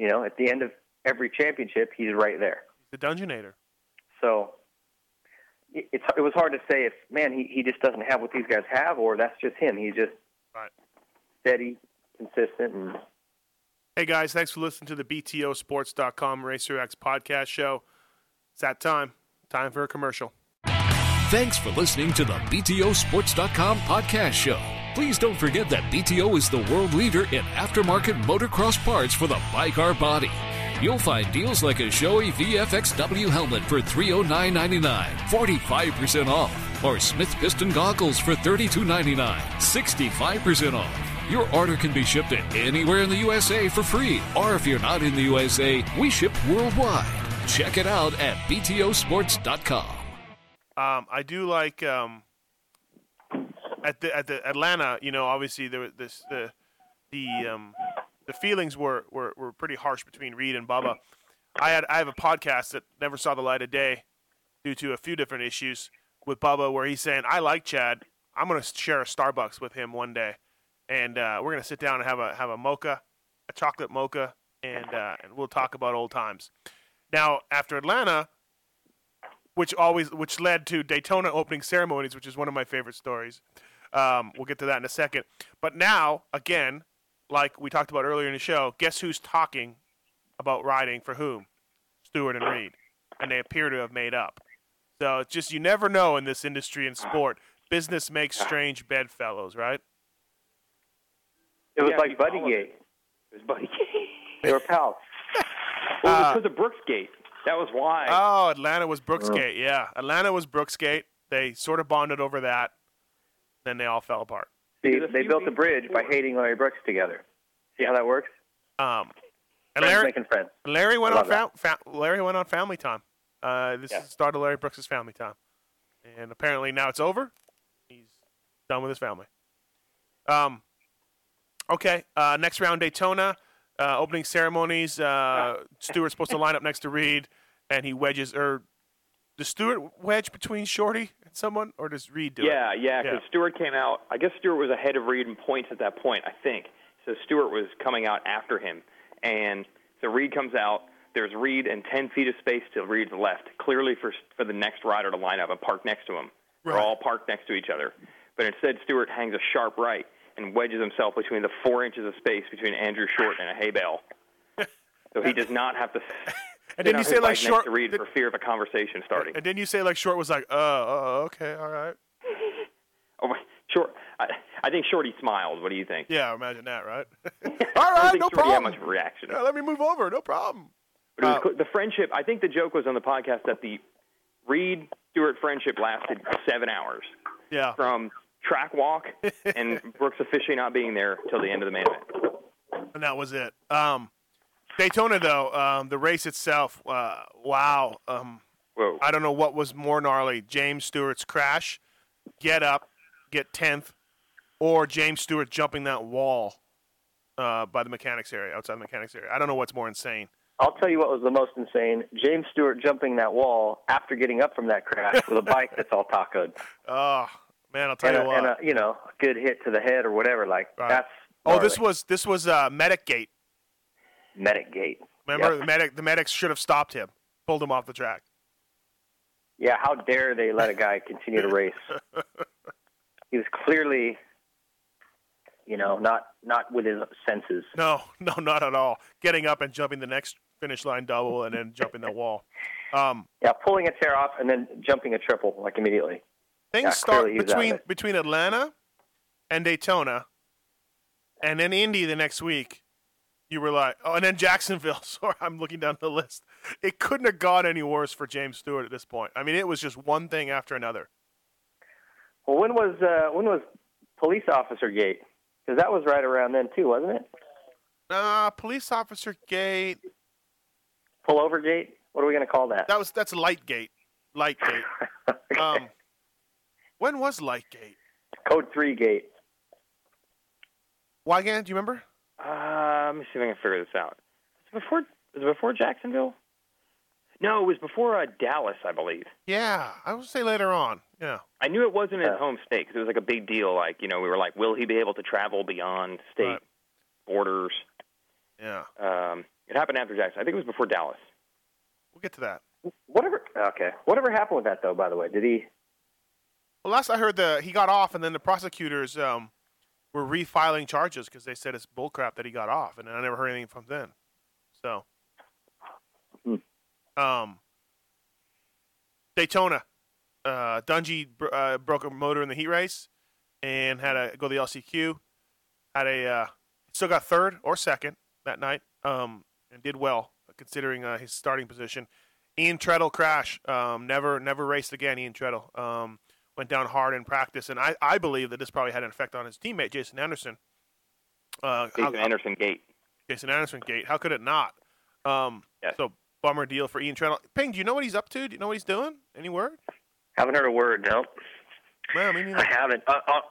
at the end of every championship, he's right there. the Dungeonator. So it was hard to say if, man, he just doesn't have what these guys have, or that's just him. He's just steady, consistent. And hey, guys, thanks for listening to the BTOSports.com Racer X podcast show. It's that time. Time for a commercial. Thanks for listening to the BTOSports.com podcast show. Please don't forget that BTO is the world leader in aftermarket motocross parts for the bike or body. You'll find deals like a Shoei VFXW helmet for $309.99, 45% off, or Smith Piston goggles for $32.99, 65% off. Your order can be shipped anywhere in the USA for free, or if you're not in the USA, we ship worldwide. Check it out at BTOsports.com. I do like at the Atlanta. You know, obviously there was the feelings were pretty harsh between Reed and Bubba. I have a podcast that never saw the light of day due to a few different issues with Bubba, where he's saying, "I like Chad. I'm going to share a Starbucks with him one day, and we're going to sit down and have a mocha, a chocolate mocha, and we'll talk about old times." Now after Atlanta, which led to Daytona opening ceremonies, which is one of my favorite stories. We'll get to that in a second. But now, again, like we talked about earlier in the show, guess who's talking about riding for whom? Stewart and Reed. And they appear to have made up. So it's just, you never know in this industry and sport. Business makes strange bedfellows, right? It was like Buddygate. It was Buddygate. They were pals. Well, it was because of Brooksgate. That was why. Oh, Atlanta was Brooksgate, yeah. Atlanta was Brooksgate. They sort of bonded over that. Then they all fell apart. See, they built a bridge by hating Larry Brooks together. See how that works? And Larry, making friends. Larry went on Family Time. This is the start of Larry Brooks' Family Time. And apparently now it's over. He's done with his family. Okay, next round, Daytona. Opening ceremonies, Stewart's supposed to line up next to Reed, and he wedges, or does Stewart wedge between Shorty and someone, or does Reed do it? Yeah, because Stewart came out. I guess Stewart was ahead of Reed in points at that point, I think. So Stewart was coming out after him, and so Reed comes out. There's Reed and 10 feet of space to Reed's left, clearly for the next rider to line up and park next to him. Right. They're all parked next to each other. But instead, Stewart hangs a sharp right and wedges himself between the 4 inches of space between Andrew Short and a hay bale. So he does not have to and didn't you say like Short to Reed for fear of a conversation starting. And didn't you say like Short was like, okay, all right. Oh, Short, I think Shorty smiled. What do you think? Yeah, imagine that, right? All right, no problem. I don't think Shorty had much of a reaction. Yeah, let me move over, no problem. But it was the friendship, I think the joke was on the podcast that the Reed-Stewart friendship lasted 7 hours. Yeah. From track walk and Brooks officially not being there till the end of the main event, and that was it. Daytona, though, the race itself, wow. Whoa. I don't know what was more gnarly: James Stewart's crash, get 10th, or James Stewart jumping that wall outside the mechanics area. I don't know what's more insane. I'll tell you what was the most insane: James Stewart jumping that wall after getting up from that crash with a bike that's all tacoed. Oh. Man, I'll tell you what. And a good hit to the head or whatever, like that's. Gnarly. Oh, this was medic gate. Medic gate. Remember the medics should have stopped him, pulled him off the track. Yeah, how dare they let a guy continue to race? He was clearly, not with his senses. No, not at all. Getting up and jumping the next finish line double and then jumping the wall. Pulling a tear off and then jumping a triple like immediately. Things start between Atlanta and Daytona, and then Indy the next week. You were like, and then Jacksonville. Sorry, I'm looking down the list. It couldn't have gone any worse for James Stewart at this point. I mean, it was just one thing after another. Well, when was police officer gate? Because that was right around then too, wasn't it? Police officer gate. Pullover gate. What are we going to call that? That's light gate. Light gate. Okay. When was Lightgate? Code 3 gate. Weigandt, do you remember? Let me see if I can figure this out. Was it before Jacksonville? No, it was before Dallas, I believe. Yeah, I would say later on. Yeah, I knew it wasn't his home state because it was like a big deal. Like, we were like, will he be able to travel beyond state borders? Yeah. It happened after Jackson. I think it was before Dallas. We'll get to that. Whatever happened with that, though, by the way? Did he? Well, last I heard, he got off, and then the prosecutors were refiling charges because they said it's bullcrap that he got off, and I never heard anything from them. So, Daytona, Dungey broke a motor in the heat race and had to go to the LCQ. Still got third or second that night, and did well considering his starting position. Ian Treadle crash. Never raced again. Ian Treadle went down hard in practice, and I believe that this probably had an effect on his teammate Jason Anderson. Jason Anderson gate. How could it not? Yes. So bummer deal for Ian Treadle. Ping, do you know what he's up to? Do you know what he's doing? Any word? Haven't heard a word. No. Well, maybe I haven't.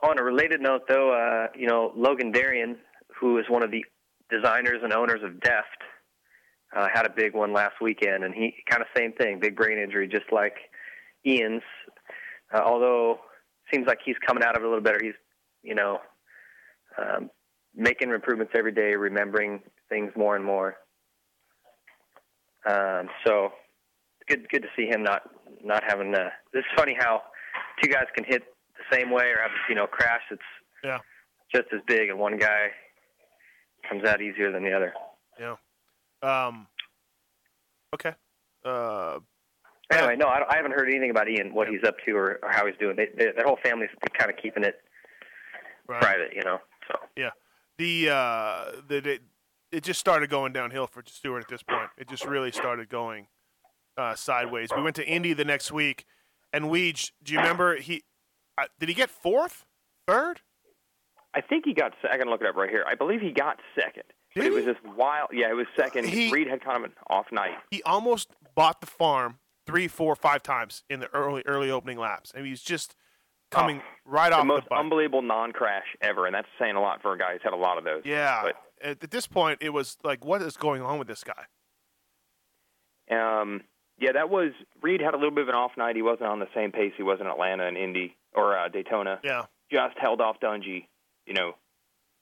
On a related note, though, Logan Darien, who is one of the designers and owners of Deft, had a big one last weekend, and he kind of same thing, big brain injury, just like Ian's. Although seems like he's coming out of it a little better. He's, making improvements every day, remembering things more and more. So good to see him not having. It's funny how two guys can hit the same way or have crash. It's just as big, and one guy comes out easier than the other. Yeah. Okay. Anyway, no, I haven't heard anything about Ian, what he's up to or how he's doing. That whole family's kind of keeping it private, So yeah, it just started going downhill for Stewart at this point. It just really started going sideways. We went to Indy the next week, and Weege, do you remember did he get fourth, third? I think he got. I gotta look it up right here. I believe he got second. But it was just wild. Yeah, it was second. Reed had kind of an off night. He almost bought the farm 3, 4, 5 times in the early opening laps. I mean, he's just coming right off the most unbelievable non-crash ever, and that's saying a lot for a guy who's had a lot of those. Yeah. But at this point, it was like, what is going on with this guy? That was – Reed had a little bit of an off night. He wasn't on the same pace he was in Atlanta and Indy or Daytona. Yeah. Just held off Dungey,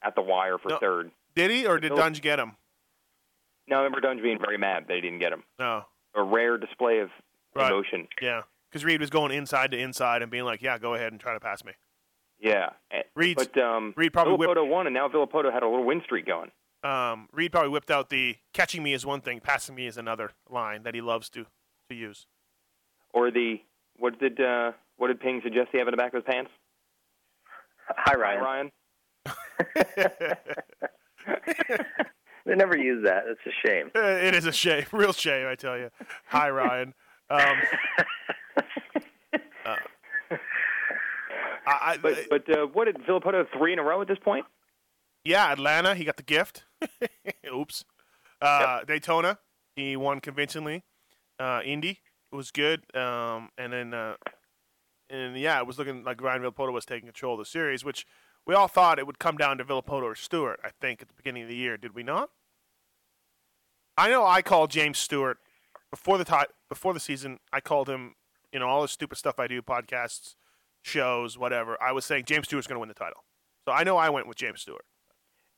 at the wire for third. Did he, or did Dunge get him? No, I remember Dunge being very mad they didn't get him. No. A rare display of emotion. Yeah, because Reed was going inside to inside and being like, yeah, go ahead and try to pass me. Yeah. Reed probably Villopoto won, and now Villopoto had a little win streak going. Reed probably whipped out the catching me is one thing, passing me is another line that he loves to use. Or what did Ping suggest he have in the back of his pants? Hi, Ryan. They never use that. It's a shame. It is a shame. Real shame, I tell you. Hi, Ryan. What did Villopoto, 3 in a row at this point? Yeah, Atlanta, he got the gift. Oops. Daytona, he won convincingly. Indy was good. It was looking like Ryan Villopoto was taking control of the series, which – we all thought it would come down to Villopoto or Stewart, I think, at the beginning of the year. Did we not? I know I called James Stewart before the season. I called him, all the stupid stuff I do, podcasts, shows, whatever. I was saying James Stewart's going to win the title. So I know I went with James Stewart.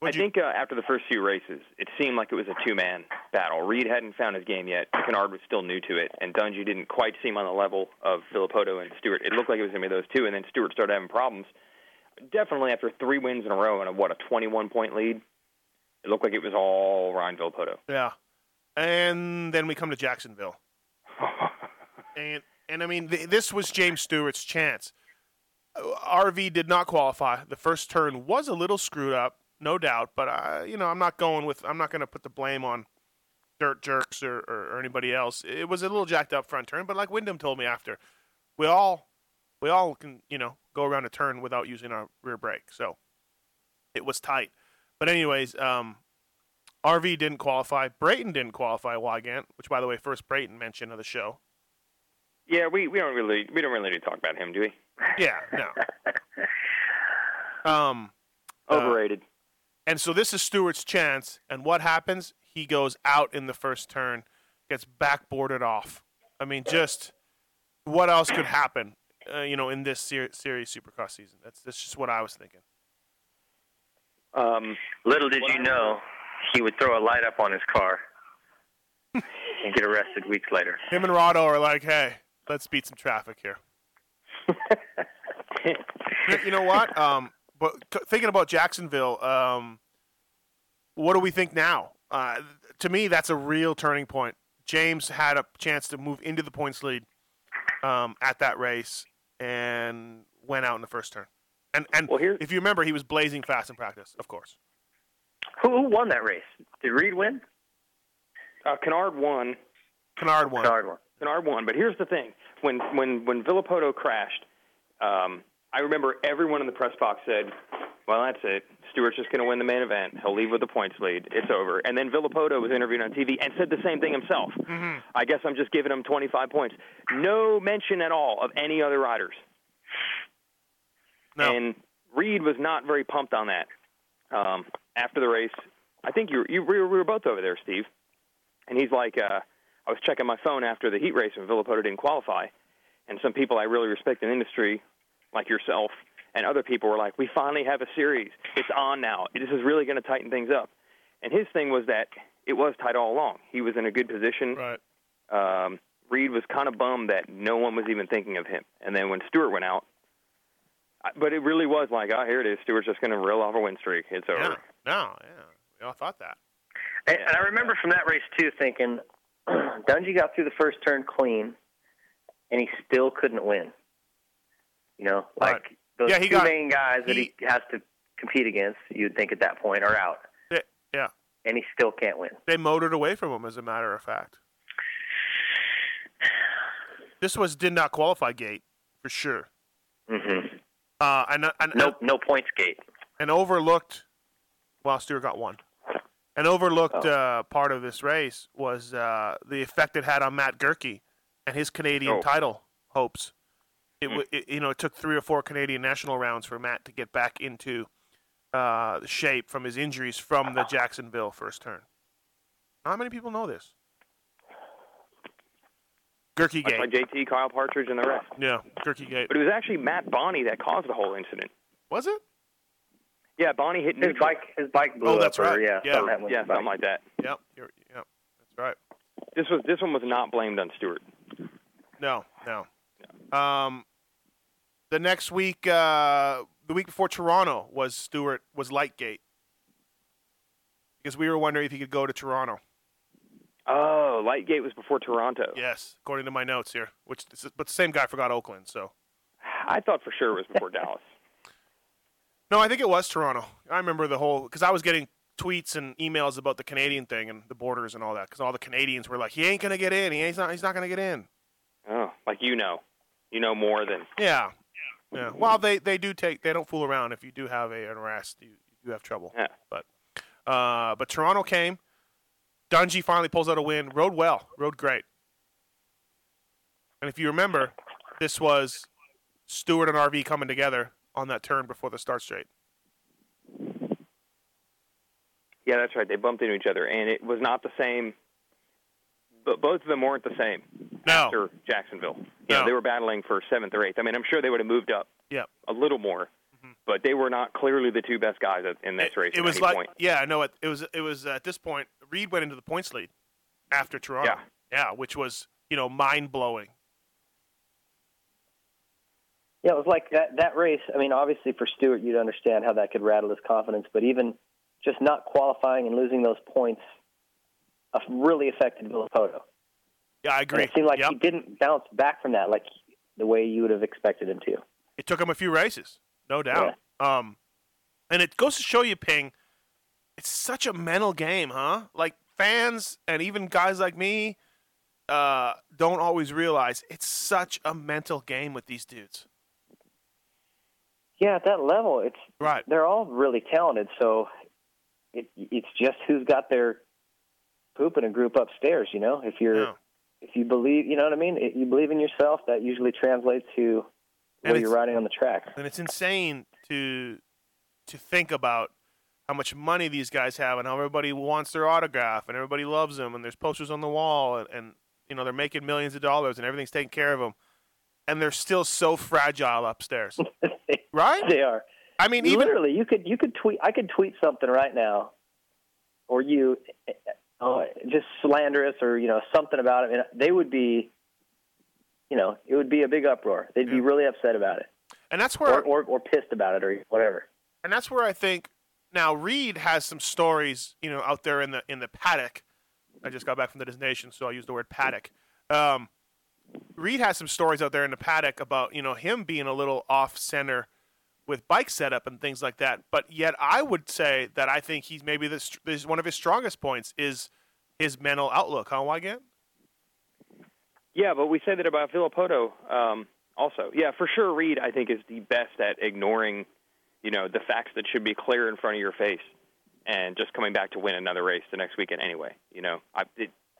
I think after the first few races, it seemed like it was a two-man battle. Reed hadn't found his game yet. Canard was still new to it, and Dungey didn't quite seem on the level of Villopoto and Stewart. It looked like it was going to be those two, and then Stewart started having problems. Definitely after 3 wins in a row and a 21-point lead, it looked like it was all Ryan Villopoto. Yeah. And then we come to Jacksonville. and I mean, this was James Stewart's chance. RV did not qualify. The first turn was a little screwed up, no doubt, but I'm not going to put the blame on Dirt Jerks or anybody else. It was a little jacked up front turn, but like Wyndham told me after, we all can, go around a turn without using our rear brake. So it was tight. But anyways, RV didn't qualify. Brayton didn't qualify, Weigandt, which, by the way, first Brayton mention of the show. Yeah, we don't really need to talk about him, do we? Yeah, no. Overrated. And so this is Stewart's chance. And what happens? He goes out in the first turn, gets backboarded off. I mean, just what else could happen? In this series Supercross season. That's just what I was thinking. Little did you know, he would throw a light up on his car. and get arrested weeks later. Him and Rotto are like, hey, let's beat some traffic here. You know what? But thinking about Jacksonville, what do we think now? To me, that's a real turning point. James had a chance to move into the points lead at that race and went out in the first turn. And well, if you remember, he was blazing fast in practice, of course. Who won that race? Did Reed win? Canard won. But here's the thing. When Villopoto crashed, I remember everyone in the press box said, well, that's it. Stewart's just going to win the main event. He'll leave with the points lead. It's over. And then Villopoto was interviewed on TV and said the same thing himself. Mm-hmm. I guess I'm just giving him 25 points. No mention at all of any other riders. No. And Reed was not very pumped on that. After the race, I think we were both over there, Steve. And he's like, I was checking my phone after the heat race when Villopoto didn't qualify. And some people I really respect in the industry, like yourself, and other people were like, we finally have a series. It's on now. This is really going to tighten things up. And his thing was that it was tight all along. He was in a good position. Right. Reed was kind of bummed that no one was even thinking of him. And then when Stewart went out, but it really was like, oh, here it is. Stewart's just going to reel off a win streak. It's over. We all thought that. And I remember from that race, too, thinking, Dungey got through the first turn clean, and he still couldn't win. You know, like those main guys that he has to compete against, you'd think at that point, are out. Yeah. And he still can't win. They motored away from him, as a matter of fact. This was did not qualify gate, for sure. Mm-hmm. No points gate. And overlooked, well, Stewart got one. An overlooked part of this race was the effect it had on Matt Gerke and his Canadian title hopes. It took 3 or 4 Canadian national rounds for Matt to get back into shape from his injuries from the Jacksonville first turn. How many people know this? Gerke gate. Like JT, Kyle Partridge, and the rest. Yeah, Gerke gate. But it was actually Matt Bonney that caused the whole incident. Was it? Yeah, Bonney hit his bike. His bike blew up. Oh, that's right. Something like that. Yep, that's right. This one was not blamed on Stewart. No. The next week, the week before Toronto was Stewart was Lightgate, because we were wondering if he could go to Toronto. Oh, Lightgate was before Toronto. Yes, according to my notes here. But the same guy forgot Oakland, so. I thought for sure it was before Dallas. No, I think it was Toronto. I remember because I was getting tweets and emails about the Canadian thing and the borders and all that, because all the Canadians were like, he ain't going to get in. He's not going to get in. Oh, like you know more than. Yeah. Well, they don't fool around. If you do have an arrest, you have trouble. Yeah. But Toronto came. Dungey finally pulls out a win. Rode well. Rode great. And if you remember, this was Stewart and RV coming together on that turn before the start straight. Yeah, that's right. They bumped into each other, and it was not the same. But both of them weren't the same after Jacksonville. Yeah, they were battling for 7th or 8th. I mean, I'm sure they would have moved up a little more, but they were not clearly the two best guys in this race. It was like, point. Yeah, I know. It was at this point, Reed went into the points lead after Toronto. Yeah, which was, mind-blowing. Yeah, it was like that race. I mean, obviously for Stewart, you'd understand how that could rattle his confidence, but even just not qualifying and losing those points really affected Villopoto. Yeah, I agree. And it seemed like he didn't bounce back from that like the way you would have expected him to. It took him a few races, no doubt. Yeah. And it goes to show you, Ping, it's such a mental game, huh? Like fans and even guys like me don't always realize it's such a mental game with these dudes. Yeah, at that level, it's right. They're all really talented, so it's just who's got their poop in a group upstairs, If you believe, you know what I mean? You believe in yourself, that usually translates to what you're riding on the track. And it's insane to think about how much money these guys have and how everybody wants their autograph and everybody loves them and there's posters on the wall and they're making millions of dollars and everything's taken care of them. And they're still so fragile upstairs. Right? They are. I mean, even literally, I could tweet something right now, or you just slanderous or, something about it. I mean, they would be, it would be a big uproar. They'd be really upset about it. And that's where or pissed about it or whatever. And that's where I think now Reed has some stories, out there in the paddock. I just got back from the destination, so I used the word paddock. Reed has some stories out there in the paddock about, him being a little off center with bike setup and things like that. But yet I would say that I think he's maybe this one of his strongest points is his mental outlook. Huh, Weigandt? Yeah, but we say that about Villopoto also. Yeah, for sure Reed, I think, is the best at ignoring, the facts that should be clear in front of your face and just coming back to win another race the next weekend anyway.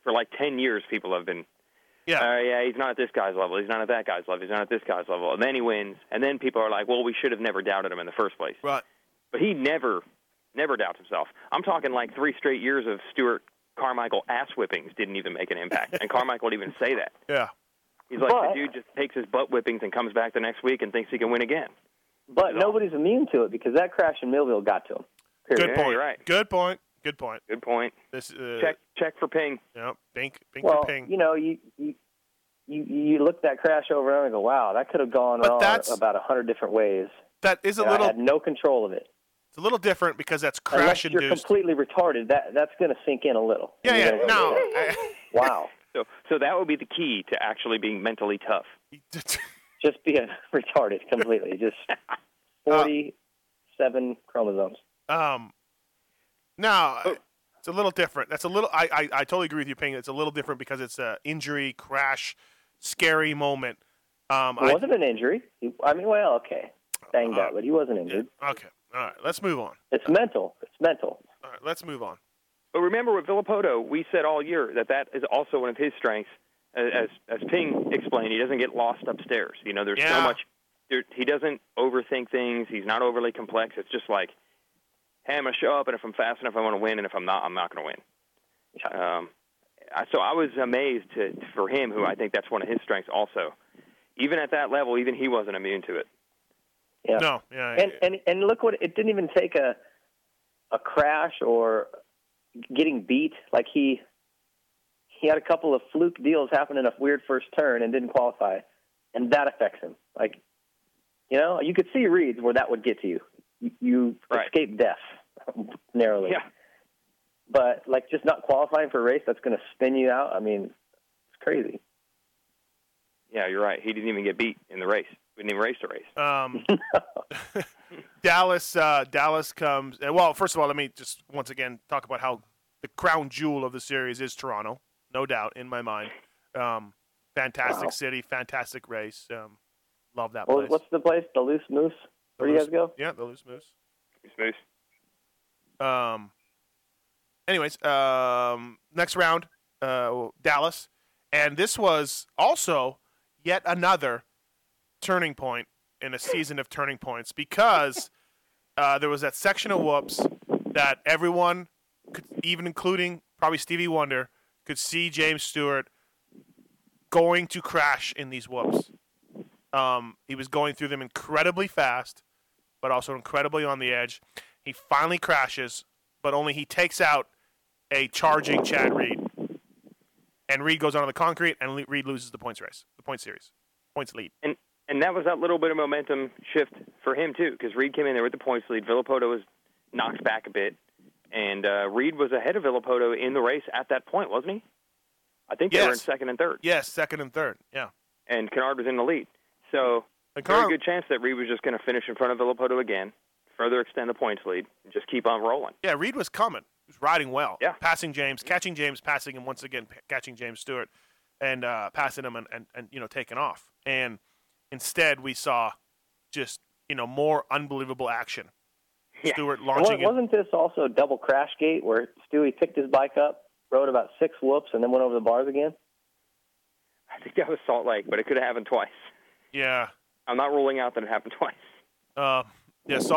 For like 10 years people have been, he's not at this guy's level. He's not at that guy's level. He's not at this guy's level. And then he wins. And then people are like, well, we should have never doubted him in the first place. Right. But he never doubts himself. I'm talking like 3 straight years of Stewart Carmichael ass whippings didn't even make an impact. And Carmichael would even say that. Yeah. He's like, the dude just takes his butt whippings and comes back the next week and thinks he can win again. But nobody's immune to it because that crash in Millville got to him. Period. Good point. You're right. Good point. This check for ping. Yeah, for ping. You look that crash over and go, wow, that could have gone wrong about 100 different ways. That is a little. I had no control of it. It's a little different because that's crash induced. Unless you're completely retarded, that's going to sink in a little. Yeah. No. Wow. So that would be the key to actually being mentally tough. Just being retarded completely. Just 47 chromosomes. No, it's a little different. That's a little. I totally agree with you, Ping. It's a little different because it's a injury, crash, scary moment. It wasn't an injury. Okay. Dang that, but he wasn't injured. Okay. All right. Let's move on. It's mental. All right. Let's move on. But remember with Villopoto, we said all year that is also one of his strengths. As Ping explained, he doesn't get lost upstairs. There's so much. He doesn't overthink things. He's not overly complex. It's just like, hey, I'm going to show up, and if I'm fast enough, I want to win, and if I'm not, I'm not going to win. So I was amazed for him, who I think that's one of his strengths also. Even at that level, even he wasn't immune to it. Yeah. No. Yeah. And look what it didn't even take a crash or getting beat. Like he had a couple of fluke deals happen in a weird first turn and didn't qualify, and that affects him. Like you could see reads where that would get to you. You escape death narrowly. Yeah. But, just not qualifying for a race, that's going to spin you out. I mean, it's crazy. Yeah, you're right. He didn't even get beat in the race. We didn't even race the race. Dallas comes. Well, first of all, let me just once again talk about how the crown jewel of the series is Toronto, no doubt, in my mind. Fantastic city, fantastic race. Love that place. What's the place? The Loose Moose? Where do you guys go? Yeah, the Loose Moose. Anyways, next round, Dallas. And this was also yet another turning point in a season of turning points because there was that section of whoops that everyone, even including probably Stevie Wonder, could see James Stewart going to crash in these whoops. He was going through them incredibly fast, but also incredibly on the edge. He finally crashes, but only he takes out a charging Chad Reed. And Reed goes onto the concrete, and Reed loses the points race, the points series, points lead. And that was that little bit of momentum shift for him, too, because Reed came in there with the points lead. Villopoto was knocked back a bit, and Reed was ahead of Villopoto in the race at that point, wasn't he? I think they were in second and third. Yes, second and third, yeah. And Canard was in the lead. So, very good chance that Reed was just going to finish in front of Villopoto again, further extend the points lead, and just keep on rolling. Yeah, Reed was coming. He was riding well. Yeah. Passing James, catching James, passing him once again, catching James Stewart, and passing him and taking off. And instead, we saw just, more unbelievable action. Yeah. Stewart launching it. Wasn't this also double crash gate where Stewie picked his bike up, rode about 6 whoops, and then went over the bars again? I think that was Salt Lake, but it could have happened twice. Yeah. I'm not ruling out that it happened twice. Salt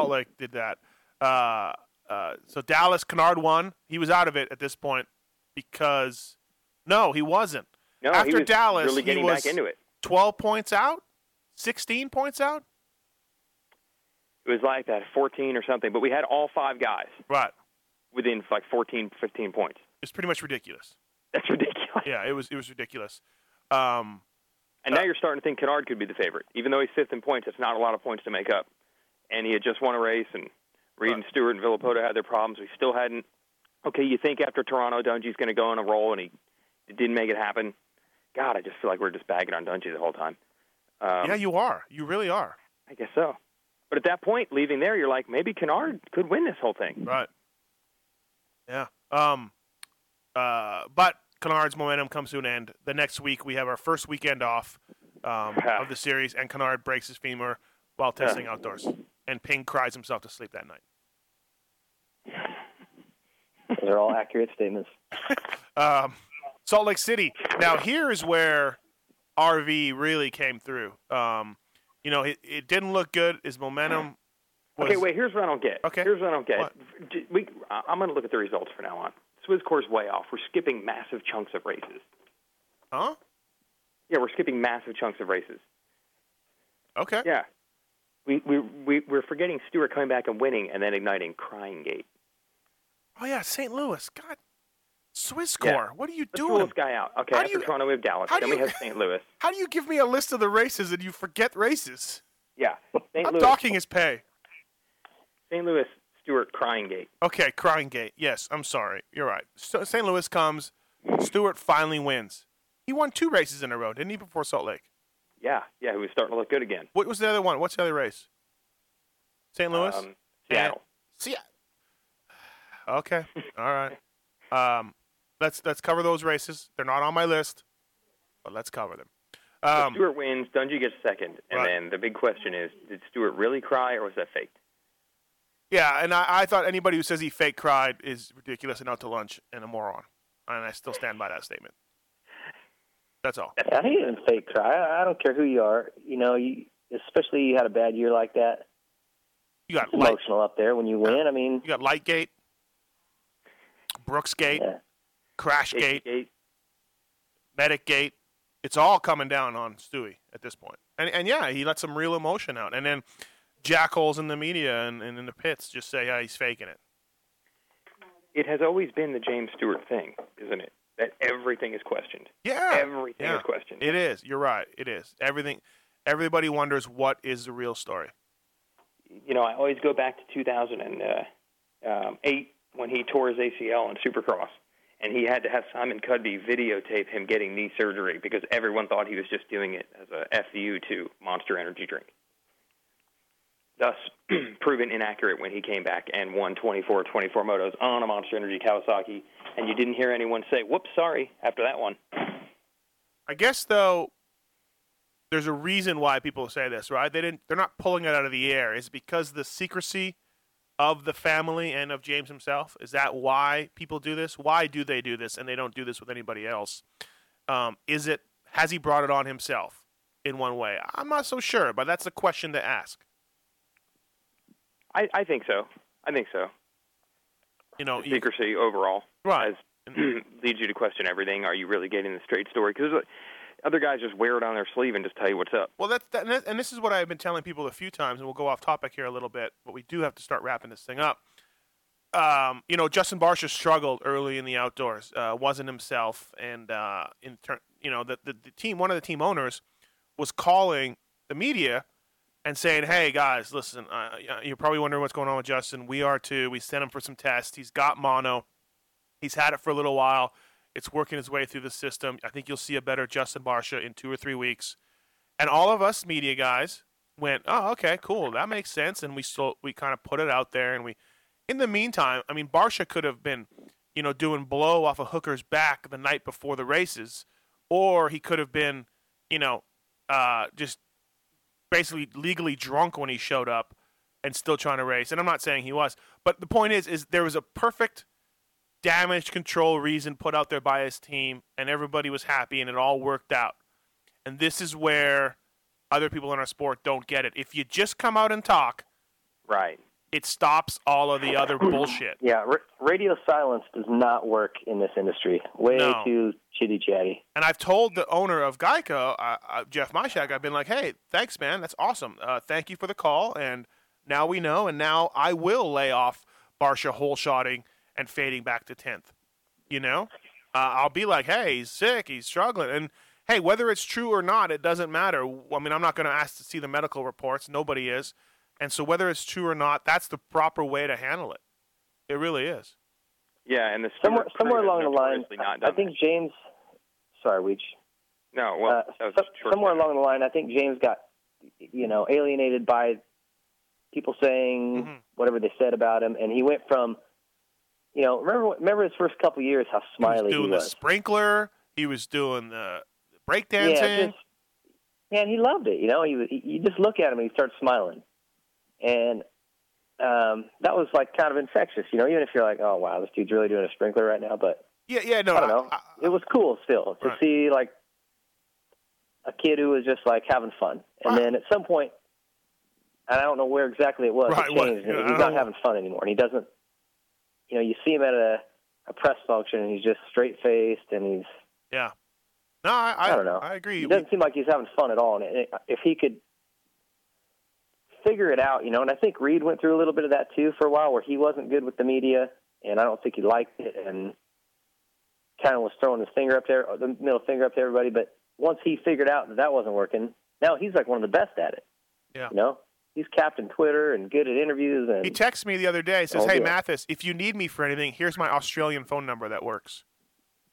Lake did that. So Dallas, Canard won. He was out of it at this point because – no, he wasn't. No, after he was Dallas, really getting he was back into it. 12 points out, 16 points out. It was like that, 14 or something. But we had all 5 guys within 14, 15 points. is pretty much ridiculous. That's ridiculous. Yeah, it was ridiculous. And now you're starting to think Canard could be the favorite. Even though he's fifth in points, it's not a lot of points to make up. And he had just won a race, and Reed and Stewart and Villopoto had their problems. We still hadn't. Okay, you think after Toronto, Dungy's going to go on a roll, and he didn't make it happen. God, I just feel like we're just bagging on Dungy the whole time. Yeah, you are. You really are. I guess so. But at that point, leaving there, you're like, maybe Canard could win this whole thing. Right. Yeah. But Canard's momentum comes to an end. The next week, we have our first weekend off of the series, and Canard breaks his femur while testing outdoors. And Ping cries himself to sleep that night. Those are all accurate statements. Salt Lake City. Now, here is where RV really came through. You know, it didn't look good. His momentum was... Okay, wait, here's what I don't get. Okay. Here's what I don't get. I'm going to look at the results from now on. Swizzcore's way off. We're skipping massive chunks of races. Huh? Yeah, we're skipping massive chunks of races. Okay. Yeah. We're forgetting Stewart coming back and winning and then igniting Crying Gate. Oh, yeah, St. Louis. God. Swizzcore. Yeah. What are you doing? Let's rule this guy out. Okay, after Toronto, we have Dallas. Then we have St. Louis. How do you give me a list of the races and you forget races? Yeah. I'm docking his pay. St. Louis, Stewart, Crying Gate. Okay, Crying Gate. Yes, I'm sorry. You're right. St. Louis comes. Stewart finally wins. He won two races in a row, didn't he, before Salt Lake? Yeah, he was starting to look good again. What was the other one? What's the other race? St. Louis? Seattle. Seattle. Okay. All right. Let's cover those races. They're not on my list, but let's cover them. So Stewart wins. Dungy gets second. And then the big question is, did Stewart really cry or was that faked? Yeah, and I thought anybody who says he fake cried is ridiculous and out to lunch and a moron. And I still stand by that statement. That's all. I didn't fake cry. I don't care who you are. You know, especially you had a bad year like that. You got emotional up there when you win. I mean, you got Lightgate, Brooksgate, Crashgate, Medicgate. It's all coming down on Stewie at this point. And yeah, he let some real emotion out. And then jackholes in the media and in the pits just say, yeah, he's faking it. It has always been the James Stewart thing, isn't it? That everything is questioned. Yeah. Everything is questioned. It is. You're right. It is. Everything. Everybody wonders what is the real story. You know, I always go back to 2008 when he tore his ACL in Supercross, and he had to have Simon Cudby videotape him getting knee surgery because everyone thought he was just doing it as a FU to Monster Energy drink. Thus, proven inaccurate when he came back and won 24 motos on a Monster Energy Kawasaki, and you didn't hear anyone say, whoops, sorry, after that one. I guess, though, there's a reason why people say this, right? They're not pulling it out of the air. It's because the secrecy of the family and of James himself. Is that why people do this? Why do they do this and they don't do this with anybody else? Has he brought it on himself in one way? I'm not so sure, but that's a question to ask. I think so. You know, secrecy overall, right, leads you to question everything. Are you really getting the straight story? Because other guys just wear it on their sleeve and just tell you what's up. Well, and this is what I've been telling people a few times, and we'll go off topic here a little bit, but we do have to start wrapping this thing up. You know, Justin Barcia struggled early in the outdoors, wasn't himself, and the team, one of the team owners, was calling the media and saying, hey, guys, listen, you're probably wondering what's going on with Justin. We are, too. We sent him for some tests. He's got mono. He's had it for a little while. It's working its way through the system. I think you'll see a better Justin Barcia in 2 or 3 weeks. And all of us media guys went, oh, okay, cool. That makes sense. And we kind of put it out there. And in the meantime, I mean, Barcia could have been, you know, doing blow off a hooker's back the night before the races. Or he could have been, you know, just basically legally drunk when he showed up and still trying to race. And I'm not saying he was. But the point is there was a perfect damage control reason put out there by his team, and everybody was happy, and it all worked out. And this is where other people in our sport don't get it. If you just come out and talk, right, it stops all of the other bullshit. Yeah, radio silence does not work in this industry. Way too chitty-chatty. And I've told the owner of Geico, Jeff Myshak, I've been like, hey, thanks, man. That's awesome. Thank you for the call, and now we know, and now I will lay off Barcia hole-shotting and fading back to 10th. you know? I'll be like, hey, he's sick, he's struggling. And, hey, whether it's true or not, it doesn't matter. I mean, I'm not going to ask to see the medical reports. Nobody is. And so whether it's true or not, that's the proper way to handle it. It really is. Yeah, and the somewhere along the line, I think James – sorry, Weech. No, well, somewhere along the line, I think James got, you know, alienated by people saying whatever they said about him, and he went from, you know, remember his first couple years how smiley he was. He was doing the sprinkler. He was doing the breakdancing. Yeah, and he loved it. You know, you just look at him and he starts smiling, and that was like kind of infectious. You know, even if you're like, oh wow, this dude's really doing a sprinkler right now, but I don't know, it was cool still to see like a kid who was just like having fun, and then at some point, and I don't know where exactly it was, it changed. Well, he's not having fun anymore, and he doesn't. You know, you see him at a press function, and he's just straight faced, and he's No, I don't know. I agree. It doesn't seem like he's having fun at all, and if he could figure it out, you know, and I think Reed went through a little bit of that too for a while, where he wasn't good with the media, and I don't think he liked it, and kind of was throwing his finger up there, the middle finger up to everybody, but. Once he figured out that wasn't working, now he's like one of the best at it. Yeah, you know, he's captain Twitter and good at interviews. And he texts me the other day, says, "Hey Mathis, if you need me for anything, here's my Australian phone number that works."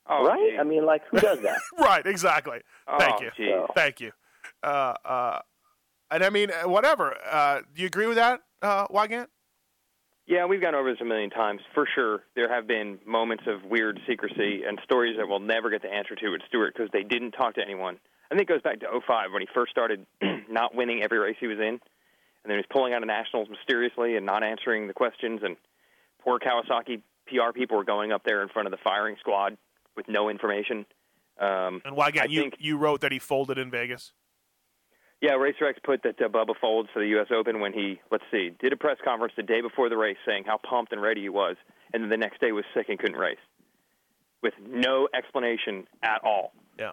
Oh, right? Geez. I mean, like, who does that? Right? Exactly. Oh, Thank you. And I mean, whatever. Do you agree with that, Weigandt? Yeah, we've gone over this a million times. For sure, there have been moments of weird secrecy and stories that we'll never get the answer to with Stewart because they didn't talk to anyone. I think it goes back to 2005 when he first started not winning every race he was in, and then he was pulling out of nationals mysteriously and not answering the questions, and poor Kawasaki PR people were going up there in front of the firing squad with no information. And Weigandt, you wrote that he folded in Vegas? Yeah, Racer X put that Bubba folds for the U.S. Open when he, did a press conference the day before the race saying how pumped and ready he was, and then the next day was sick and couldn't race with no explanation at all. Yeah.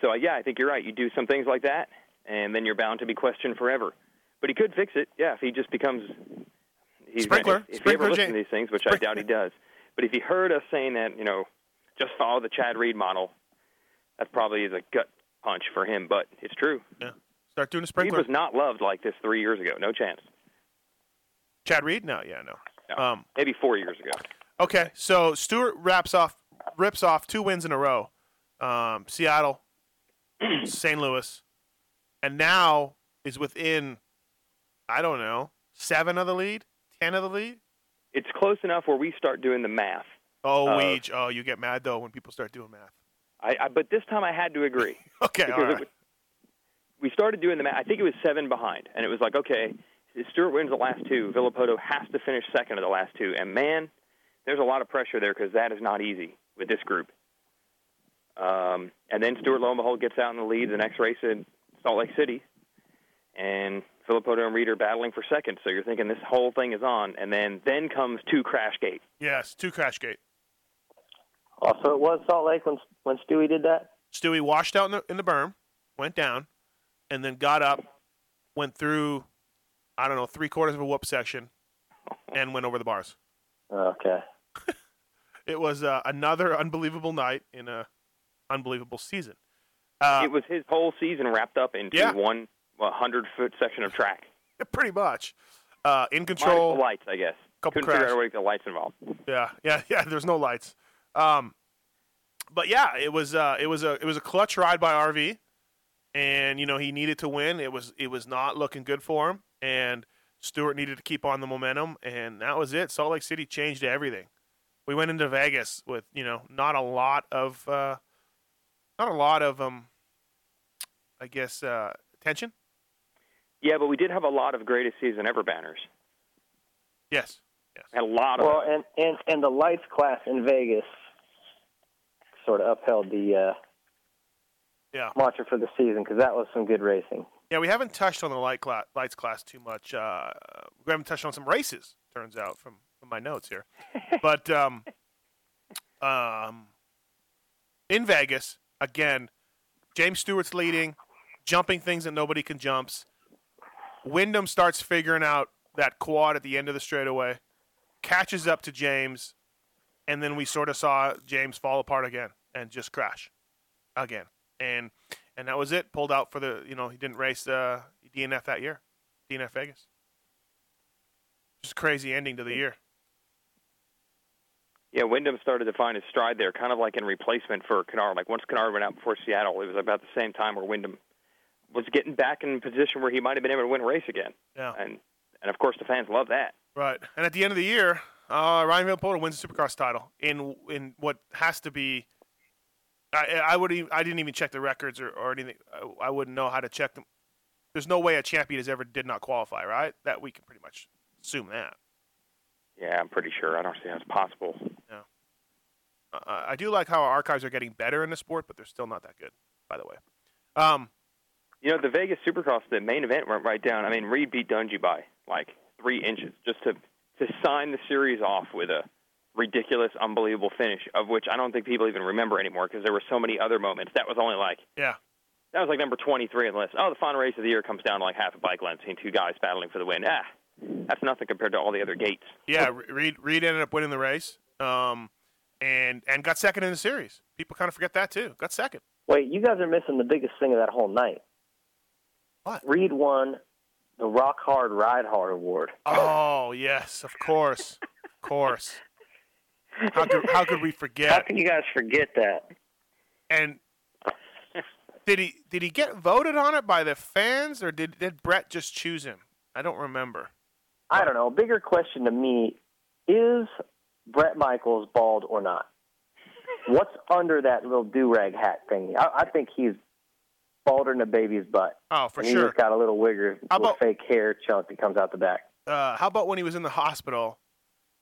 So, I think you're right. You do some things like that, and then you're bound to be questioned forever. But he could fix it, yeah, if he just becomes – Sprinkler. If he ever listens to these things, which I doubt he does. But if he heard us saying that, you know, just follow the Chad Reed model, that probably is a gut punch for him, but it's true. Yeah. Start doing a sprinkler. He was not loved like this 3 years ago. No chance. Chad Reed? No. Maybe 4 years ago. Okay, so Stewart rips off two wins in a row. Seattle, St. Louis, and now is within, 7 of the lead? 10 of the lead? It's close enough where we start doing the math. Oh, you get mad, though, when people start doing math. But this time I had to agree. Okay, all right. We started doing the math. I think it was 7 behind, and it was like, okay, if Stewart wins the last two, Villopoto has to finish second of the last two. And, man, there's a lot of pressure there because that is not easy with this group. And then Stewart, lo and behold, gets out in the lead the next race in Salt Lake City, and Villopoto and Reed are battling for second. So you're thinking this whole thing is on, and then comes 2 Crashgate. Yes, 2 Crashgate. Also, it was Salt Lake when Stewie did that? Stewie washed out in the berm, went down, and then got up, went through, 3/4 of a whoop section, and went over the bars. Okay. It was another unbelievable night in an unbelievable season. It was his whole season wrapped up into one 100-foot section of track. Pretty much. In control. The lights, I guess. Couldn't figure out where the lights involved. Yeah. There's no lights. But yeah, it was a clutch ride by RV, and you know he needed to win. It was not looking good for him, and Stewart needed to keep on the momentum, and that was it. Salt Lake City changed everything. We went into Vegas with not a lot of tension. Yeah, but we did have a lot of greatest season ever banners. Yes. And a lot of and the lights class in Vegas sort of upheld the mantra for the season because that was some good racing. Yeah, we haven't touched on the lights class too much. We haven't touched on some races, turns out, from my notes here. But in Vegas, again, James Stewart's leading, jumping things that nobody can jump. Wyndham starts figuring out that quad at the end of the straightaway, catches up to James, And then we sort of saw James fall apart again and just crash again. And that was it. Pulled out for the, you know, he didn't race DNF that year. DNF Vegas. Just a crazy ending to the year. Yeah, Wyndham started to find his stride there, kind of like in replacement for Canard. Like once Canard went out before Seattle, it was about the same time where Wyndham was getting back in a position where he might have been able to win a race again. Yeah. And of course, the fans love that. Right. And at the end of the year, Ryan Villopoto wins the Supercross title in what has to be – I didn't even check the records or anything. I wouldn't know how to check them. There's no way a champion has ever did not qualify, right? That we can pretty much assume that. Yeah, I'm pretty sure. I don't see how it's possible. Yeah. I do like how our archives are getting better in the sport, but they're still not that good, by the way. You know, the Vegas Supercross, the main event went right down. I mean, Reed beat Dungey by, like, 3 inches just to sign the series off with a ridiculous, unbelievable finish, of which I don't think people even remember anymore because there were so many other moments. That was only like that was like number 23 on the list. Oh, the final race of the year comes down to like half a bike length, seeing two guys battling for the win. Ah, that's nothing compared to all the other gates. Yeah, Reed ended up winning the race and got second in the series. People kind of forget that too. Got second. Wait, you guys are missing the biggest thing of that whole night. What? Reed won the Rock Hard Ride Hard Award. Oh, yes, of course. Of course. How could we forget? How can you guys forget that? And did he get voted on it by the fans, or did Brett just choose him? I don't remember. I don't know. Bigger question to me, is Bret Michaels bald or not? What's under that little do-rag hat thingy? I think he's balder than a baby's butt. Oh, for sure. He's got a little wigger, fake hair chunk that comes out the back. How about when he was in the hospital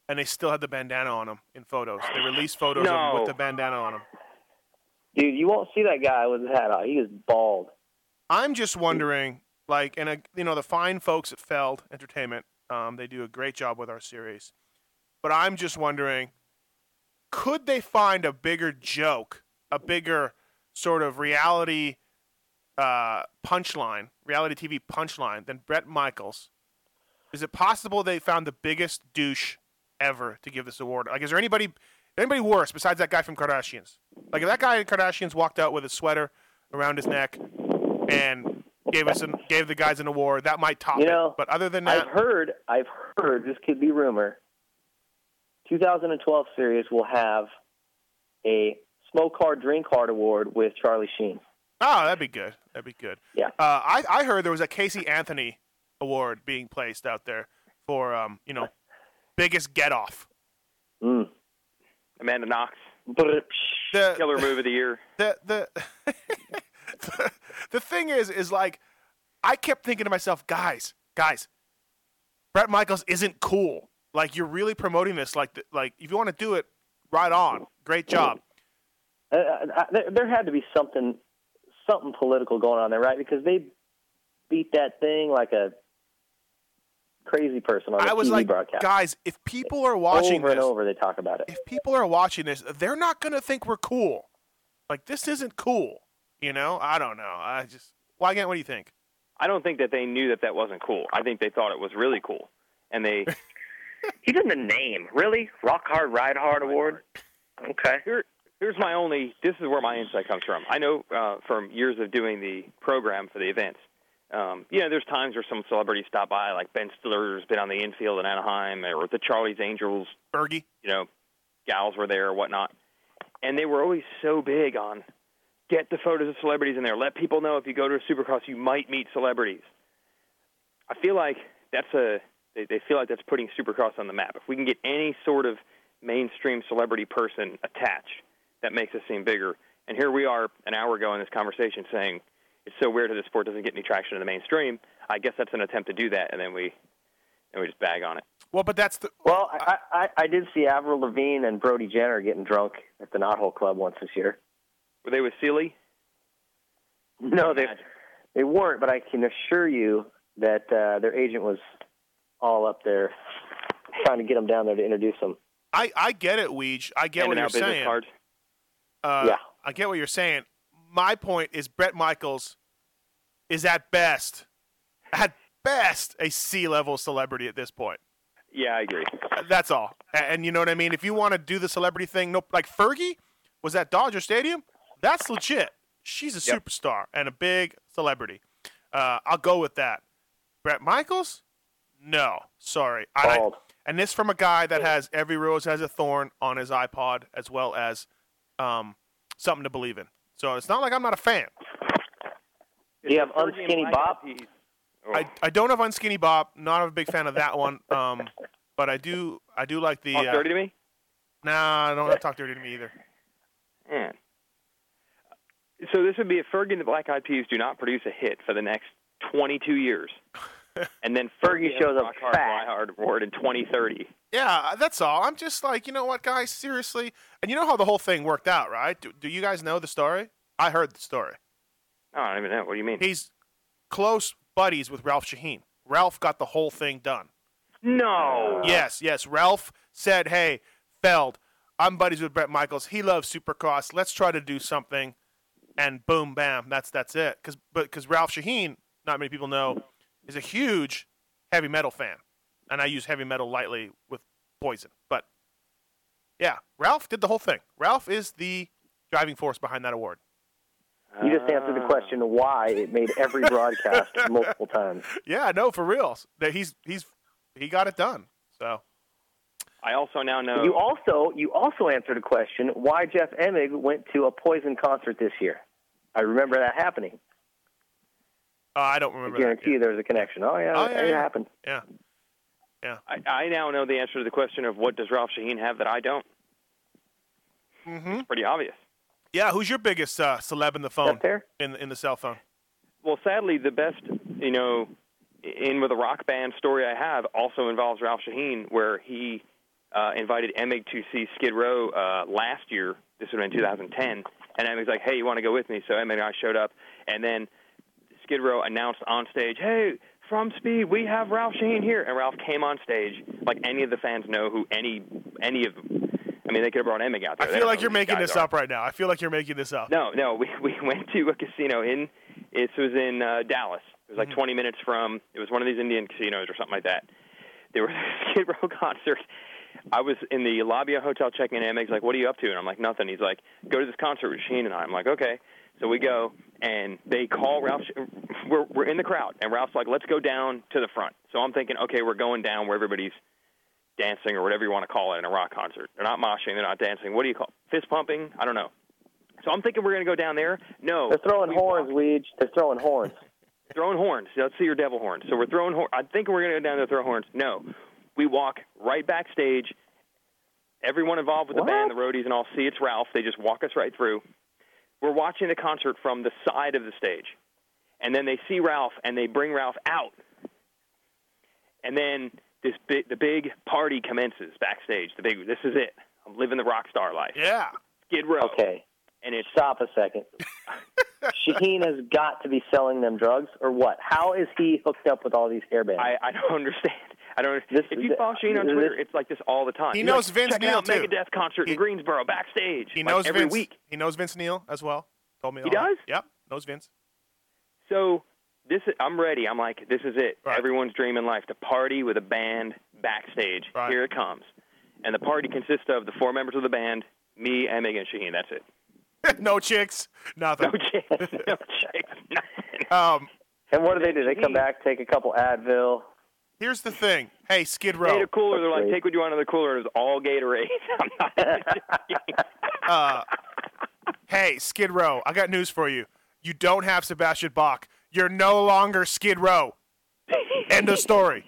and they still had the bandana on him in photos? They released photos of him with the bandana on him. Dude, you won't see that guy with his hat on. He is bald. I'm just wondering, like, the fine folks at Feld Entertainment, they do a great job with our series. But I'm just wondering, could they find a bigger joke, a bigger sort of reality punchline, reality TV punchline than Bret Michaels? Is it possible they found the biggest douche ever to give this award? Like, is there anybody worse besides that guy from Kardashians? Like, if that guy in Kardashians walked out with a sweater around his neck and gave the guys an award, that might top it. But other than that, I've heard this could be rumor. 2012 series will have a smoke hard, drink hard award with Charlie Sheen. Oh, that'd be good. Yeah. I heard there was a Casey Anthony award being placed out there for biggest get off. Mm. Amanda Knox, killer move of the year. The thing is like, I kept thinking to myself, guys, Bret Michaels isn't cool. Like, you're really promoting this. Like if you want to do it, right on. Great job. There had to be something political going on there, right? Because they beat that thing like a crazy person on the TV broadcast. Guys, if people are watching this, over and over they talk about it. If people are watching this, they're not going to think we're cool. Like, this isn't cool. You know? I don't know. Weigandt, what do you think? I don't think that they knew that wasn't cool. I think they thought it was really cool. And they... Even the name, really? Rock Hard, Ride Hard Award? Okay. Here's my only – this is where my insight comes from. I know from years of doing the program for the events, there's times where some celebrities stop by, like Ben Stiller's been on the infield in Anaheim, or the Charlie's Angels. Bergie. Gals were there or whatnot. And they were always so big on get the photos of celebrities in there. Let people know if you go to a Supercross, you might meet celebrities. I feel like that's a – They feel like that's putting Supercross on the map. If we can get any sort of mainstream celebrity person attached, that makes us seem bigger. And here we are an hour ago in this conversation saying, it's so weird how this sport doesn't get any traction in the mainstream. I guess that's an attempt to do that, and then we just bag on it. Well, but that's the... Well, I did see Avril Lavigne and Brody Jenner getting drunk at the Knothole Club once this year. Were they with Sealy? No, they weren't, but I can assure you that their agent was... all up there trying to get them down there to introduce them. I get it, Weege. I get what you're saying. Yeah. I get what you're saying. My point is Bret Michaels is at best a C-level celebrity at this point. Yeah, I agree. That's all. And you know what I mean? If you want to do the celebrity thing, nope. Like Fergie was at Dodger Stadium. That's legit. She's a superstar and a big celebrity. I'll go with that. Bret Michaels? No. Sorry. And this from a guy that has Every Rose Has a Thorn on his iPod, as well as Something to Believe In. So it's not like I'm not a fan. Do you have Unskinny Bob? I don't have Unskinny Bob. Not a big fan of that one. But I do like the... Talk Dirty to Me? Nah, I don't have Talk Dirty to Me either. Man. So this would be if Fergie and the Black Eyed Peas do not produce a hit for the next 22 years. And then Fergie shows up fat. Hard Award in 2030. Yeah, that's all. I'm just like, you know what, guys? Seriously. And you know how the whole thing worked out, right? Do you guys know the story? I heard the story. I don't even know. What do you mean? He's close buddies with Ralph Shaheen. Ralph got the whole thing done. No. Yes. Ralph said, hey, Feld, I'm buddies with Bret Michaels. He loves Supercross. Let's try to do something. And boom, bam, that's it. Because Ralph Shaheen, not many people know, is a huge heavy metal fan. And I use heavy metal lightly with Poison. But, yeah, Ralph did the whole thing. Ralph is the driving force behind that award. You just answered the question why it made every broadcast multiple times. Yeah, no, for real. He got it done. So I also now know. You also answered a question why Jeff Emig went to a Poison concert this year. I remember that happening. I don't remember. I guarantee you there was a connection. It happened. Yeah. I now know the answer to the question of what does Ralph Shaheen have that I don't. Mm-hmm. It's pretty obvious. Yeah, who's your biggest celeb in the phone? Up there? In the cell phone. Well, sadly, the best, In With a Rock Band story I have also involves Ralph Shaheen, where he invited Emig to see Skid Row last year. This would have been 2010. And Emig's like, hey, you want to go with me? So Emig and I showed up. And then Skid Row announced on stage, hey, from Speed, we have Ralph Shaheen here. And Ralph came on stage like any of the fans know who any of them. I mean, they could have brought Emig out there. I feel like you're making this up right now. No. We went to a casino it was in Dallas. It was like 20 minutes from, it was one of these Indian casinos or something like that. There was a Skid Row concert. I was in the lobby of a hotel checking in. Emig's like, what are you up to? And I'm like, nothing. He's like, go to this concert with Shaheen and I. I'm like, okay. So we go, and they call Ralph. We're in the crowd, and Ralph's like, let's go down to the front. So I'm thinking, okay, we're going down where everybody's dancing or whatever you want to call it in a rock concert. They're not moshing. They're not dancing. What do you call it? Fist pumping? I don't know. So I'm thinking we're going to go down there. No. They're throwing horns, Weege. They're throwing horns. Throwing horns. Let's see your devil horns. So we're throwing horns. I think we're going to go down there and throw horns. No. We walk right backstage. Everyone involved with the band, the roadies and all, see it's Ralph. They just walk us right through. We're watching the concert from the side of the stage. And then they see Ralph, and they bring Ralph out. And then the big party commences backstage. This is it. I'm living the rock star life. Yeah. Skid Row. Okay. And stop a second. Shaheen has got to be selling them drugs or what? How is he hooked up with all these hairbands? I don't understand. If you follow Shaheen on Twitter, it's like this all the time. He knows Vince Neil, too. Megadeth concert in Greensboro, backstage. He knows every week. He knows Vince Neil as well. Told me. He does? Yep, knows Vince. So I'm ready. I'm like, this is it. Right. Everyone's dream in life, to party with a band backstage. Right. Here it comes. And the party consists of the four members of the band, me, Emig, and Shaheen. That's it. No chicks, nothing. No chicks, nothing. And what do they do? They come back, take a couple Advil. Here's the thing. Hey, Skid Row. They had a cooler. They're like, take what you want out of the cooler. It was all Gatorade. I'm not hey, Skid Row, I got news for you. You don't have Sebastian Bach. You're no longer Skid Row. End of story.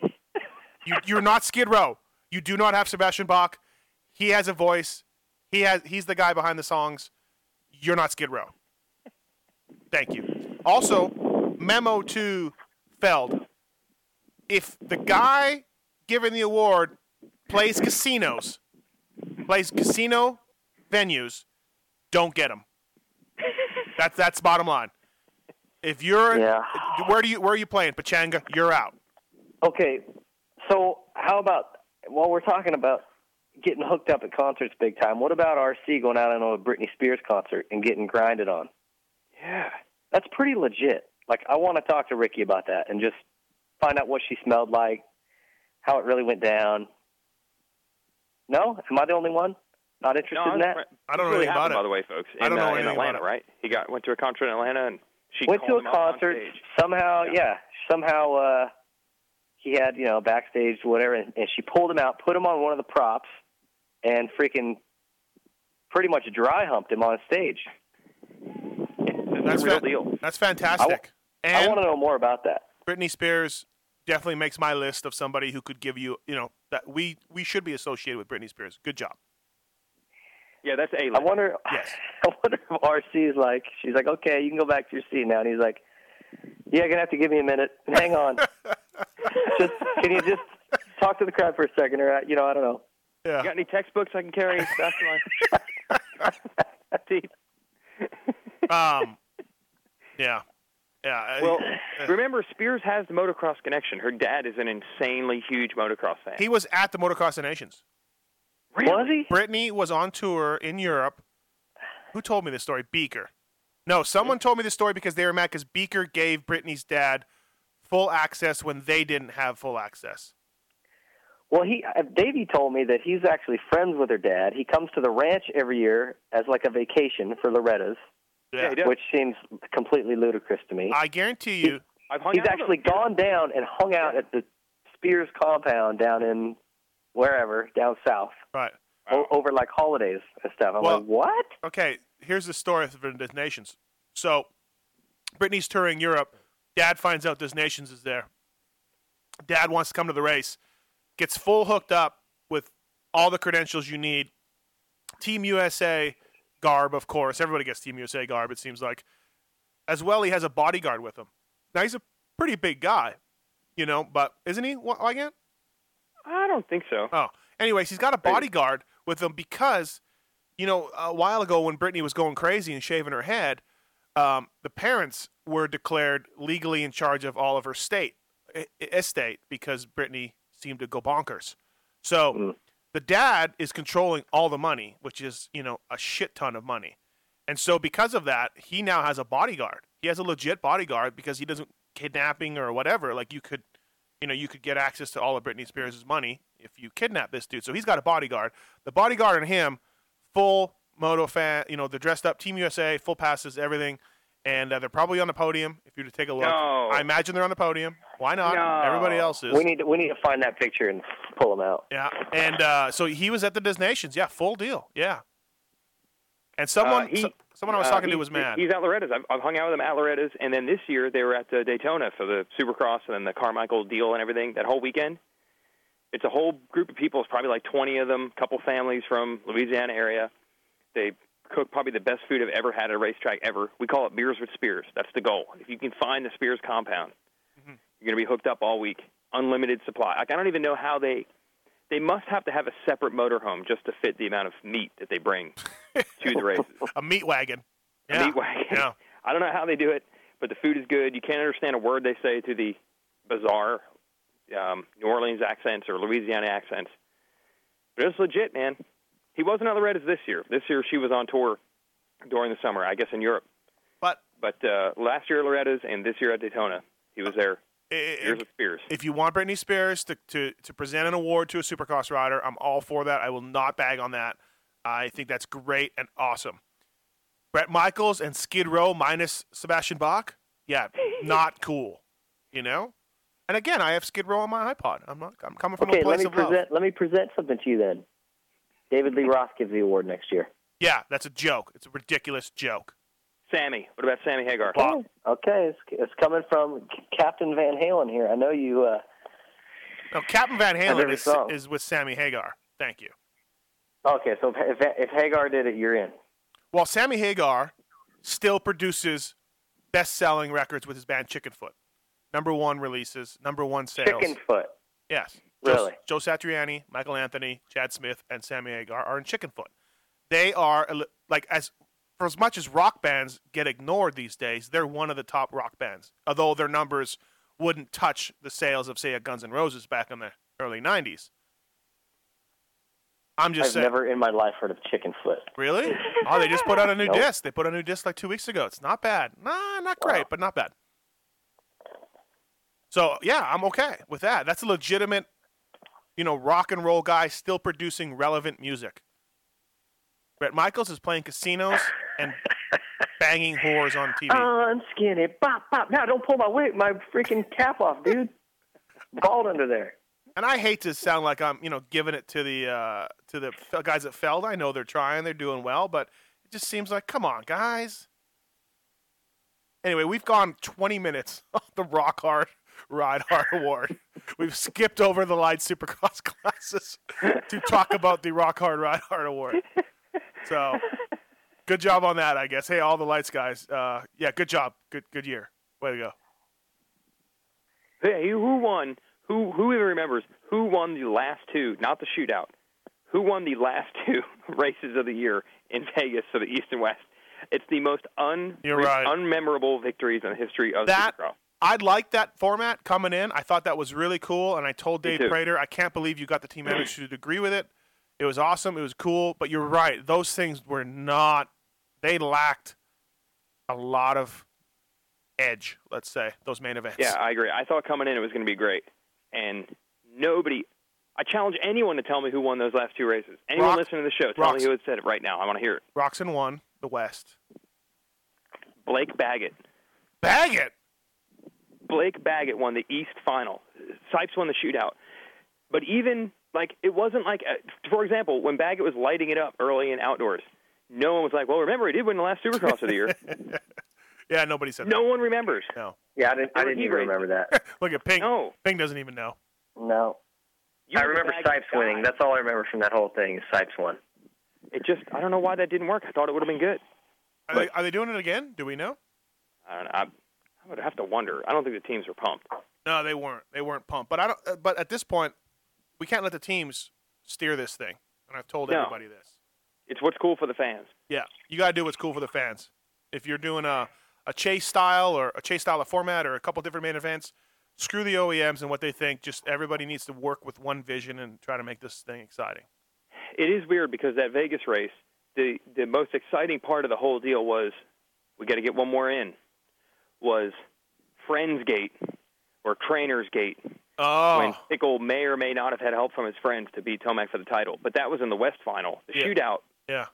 You're not Skid Row. You do not have Sebastian Bach. He has a voice. He's the guy behind the songs. You're not Skid Row. Thank you. Also, memo to Feld. If the guy giving the award plays casino venues, don't get him. That's bottom line. If you're where are you playing? Pachanga, you're out. Okay. So how about while we're talking about getting hooked up at concerts big time, what about RC going out on a Britney Spears concert and getting grinded on? Yeah. That's pretty legit. Like, I want to talk to Ricky about that and just find out what she smelled like, how it really went down, No? Am I the only one? Not interested in that? I don't know anything about it. By the way, folks. I don't know anything about it. Right? He went to a concert in Atlanta, and she went to a concert. Somehow, he had, backstage, whatever, and she pulled him out, put him on one of the props, and freaking pretty much dry humped him on stage. That's a real deal. That's fantastic. I want to know more about that. Britney Spears definitely makes my list of somebody who could give you, that we should be associated with Britney Spears. Good job. Yeah, that's A-list. I wonder if RC is like, she's like, okay, you can go back to your seat now. And he's like, yeah, you're going to have to give me a minute. Hang on. Can you just talk to the crowd for a second? Or, I don't know. Yeah. You got any textbooks I can carry? That's my deep. Yeah. Yeah. Well, remember, Spears has the motocross connection. Her dad is an insanely huge motocross fan. He was at the Motocross Nations. Really? Was he? Brittany was on tour in Europe. Who told me this story? Beaker. No, someone told me this story because they were mad because Beaker gave Brittany's dad full access when they didn't have full access. Well, Davey told me that he's actually friends with her dad. He comes to the ranch every year as like a vacation for Loretta's, which seems completely ludicrous to me. I guarantee you. He's actually gone down and hung out at the Spears compound down in wherever, down south. Right. Wow. Over like holidays and stuff. I'm like, what? Okay, here's the story of the Nations. So, Brittany's touring Europe. Dad finds out this Nations is there. Dad wants to come to the race. Gets full hooked up with all the credentials you need. Team USA garb, of course. Everybody gets Team USA garb, it seems like. As well, he has a bodyguard with him. Now, he's a pretty big guy, but isn't he, Weigandt? I don't think so. Oh. Anyways, he's got a bodyguard with him because, a while ago when Brittany was going crazy and shaving her head, the parents were declared legally in charge of all of her estate because Brittany seemed to go bonkers. So the dad is controlling all the money, which is, a shit ton of money. And so because of that, he now has a bodyguard. He has a legit bodyguard because he doesn't kidnapping or whatever. Like you could get access to all of Britney Spears' money if you kidnap this dude. So he's got a bodyguard. The bodyguard and him, full moto fan, they're dressed up, Team USA, full passes, everything. And they're probably on the podium, if you were to take a look. No. I imagine they're on the podium. Why not? No. Everybody else is. We need to find that picture and pull them out. Yeah, and so he was at the Nations. Yeah, full deal. Yeah. And someone I was talking to was mad. He's at Loretta's. I've hung out with him at Loretta's. And then this year they were at the Daytona for the Supercross and then the Carmichael deal and everything, that whole weekend. It's a whole group of people. It's probably like 20 of them, a couple families from Louisiana area. They cook probably the best food I've ever had at a racetrack ever. We call it Beers with Spears. That's the goal. If you can find the Spears compound, you're going to be hooked up all week. Unlimited supply. Like, I don't even know how they must have to have a separate motorhome just to fit the amount of meat that they bring to the races. A meat wagon. Yeah. A meat wagon. Yeah. I don't know how they do it, but the food is good. You can't understand a word they say to the bizarre New Orleans accents or Louisiana accents. But it's legit, man. He wasn't on the Reddits this year. This year she was on tour during the summer, I guess in Europe. But last year at Loretta's and this year at Daytona, he was there. Spears with Spears. If you want Britney Spears to present an award to a Supercross rider, I'm all for that. I will not bag on that. I think that's great and awesome. Bret Michaels and Skid Row minus Sebastian Bach? Yeah, not cool. And again, I have Skid Row on my iPod. I'm coming from a place of love. Okay, let me present something to you then. David Lee Roth gives the award next year. Yeah, that's a joke. It's a ridiculous joke. Sammy. What about Sammy Hagar? Bob. Okay, it's coming from Captain Van Halen here. I know you... No, Captain Van Halen is with Sammy Hagar. Thank you. Okay, so if Hagar did it, you're in. Well, Sammy Hagar still produces best-selling records with his band Chicken Foot. Number one releases, number one sales. Chicken Foot. Yes. Really? Joe Satriani, Michael Anthony, Chad Smith, and Sammy Hagar are in Chicken Foot. They are, like, as much as rock bands get ignored these days, they're one of the top rock bands, although their numbers wouldn't touch the sales of, say, a Guns N' Roses back in the early 90s. I've never in my life heard of Chicken Foot. Really? Oh, they just put out a new disc. They put out a new disc like 2 weeks ago. It's not bad. Nah, not great, but not bad. So, yeah, I'm okay with that. That's a legitimate... you know, rock and roll guy still producing relevant music. Bret Michaels is playing casinos and banging whores on TV. I'm skinny. Bop, bop. Now don't pull my freaking cap off, dude. Bald under there. And I hate to sound like I'm, you know, giving it to the guys at Feld. I know they're trying, they're doing well, but it just seems like, come on, guys. Anyway, we've gone 20 minutes on the Rock Hard, Ride Hard Award. We've skipped over the Light Supercross classes to talk about the Rock Hard, Ride Hard Award. So, good job on that, I guess. Hey, all the lights guys. Yeah, good job. Good year. Way to go. Hey, who won? Who even remembers? Who won the last two? Not the shootout. Who won the last two races of the year in Vegas for the East and West? It's the most unmemorable victories in the history of Supercross. I'd like that format coming in. I thought that was really cool, and I told Dave Prater, I can't believe you got the team manager to agree with it. It was awesome. It was cool. But you're right. Those things were not – they lacked a lot of edge, let's say, those main events. Yeah, I agree. I thought coming in it was going to be great. And nobody – I challenge anyone to tell me who won those last two races. Anyone listening to the show, tell me who had said it right now. I want to hear it. Roczen won the West. Blake Baggett. Baggett? Blake Baggett won the East final. Sipes won the shootout. But even – like, it wasn't like, for example, when Baggett was lighting it up early in outdoors, no one was like, well, remember, he did win the last Supercross of the year. Yeah, nobody said that. No one remembers. No. Yeah, I didn't even remember that. Look at Ping. No. Ping doesn't even know. No. I remember Sipes winning. That's all I remember from that whole thing is Sipes won. It just, I don't know why that didn't work. I thought it would have been good. Are they doing it again? Do we know? I don't know. I would have to wonder. I don't think the teams were pumped. No, they weren't. They weren't pumped. But But at this point, we can't let the teams steer this thing, and I've told everybody this. It's what's cool for the fans. Yeah, you got to do what's cool for the fans. If you're doing a chase style or a chase style of format or a couple different main events, screw the OEMs and what they think. Just everybody needs to work with one vision and try to make this thing exciting. It is weird because that Vegas race, the most exciting part of the whole deal was we got to get one more in, was Friendsgate or Trainersgate. Oh. When Tickle may or may not have had help from his friends to beat Tomac for the title, but that was in the West final, the shootout. Yeah,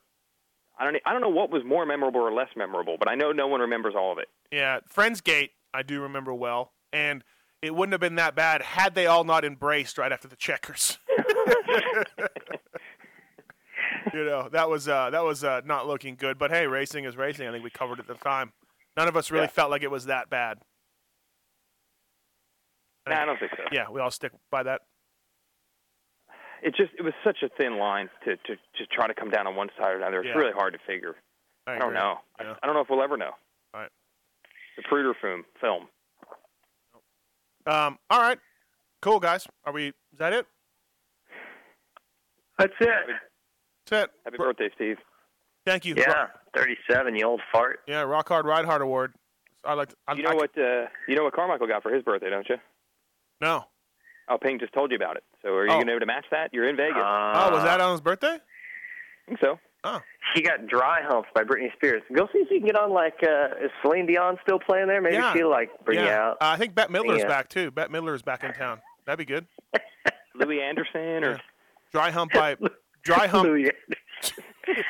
I don't know what was more memorable or less memorable, but I know no one remembers all of it. Yeah, Friendsgate I do remember well, and it wouldn't have been that bad had they all not embraced right after the checkers. You know, that was not looking good. But hey, racing is racing. I think we covered it at the time. None of us really felt like it was that bad. No, I don't think so. Yeah, we all stick by that. It was such a thin line to try to come down on one side or another. It's really hard to figure. I don't know. Yeah. I don't know if we'll ever know. All right. The Pruder film. All right. Cool, guys. Is that it? That's it. That's it. Happy birthday, Steve. Thank you. Yeah, 37, you old fart. Yeah, Rock Hard, Ride Hard Award. You know what Carmichael got for his birthday, don't you? No. Oh, Ping just told you about it. So are you going to be able to match that? You're in Vegas. Was that on his birthday? I think so. Oh. He got dry humped by Britney Spears. Go see if you can get on, like, is Celine Dion still playing there? Maybe she'll, like, bring you out. I think Bette Midler's back, too. Bette Midler is back in town. That'd be good. Louis Anderson or... Dry hump by... Dry hump... Louis Anderson.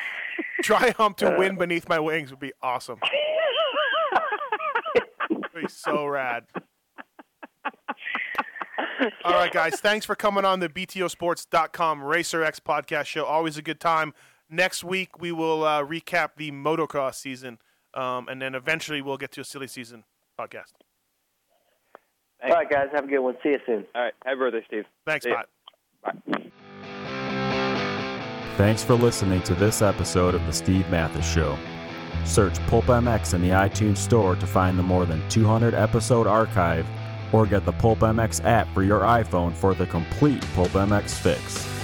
Dry hump to Wind Beneath My Wings would be awesome. It'd be so rad. All right, guys. Thanks for coming on the BTOsports.com Racer X podcast show. Always a good time. Next week, we will recap the motocross season, and then eventually we'll get to a silly season podcast. Thanks. All right, guys. Have a good one. See you soon. All right. Happy birthday, Steve. Thanks, Pat. Bye. Thanks for listening to this episode of The Steve Mathis Show. Search Pulp MX in the iTunes store to find the more than 200-episode archive, or get the Pulp MX app for your iPhone for the complete Pulp MX fix.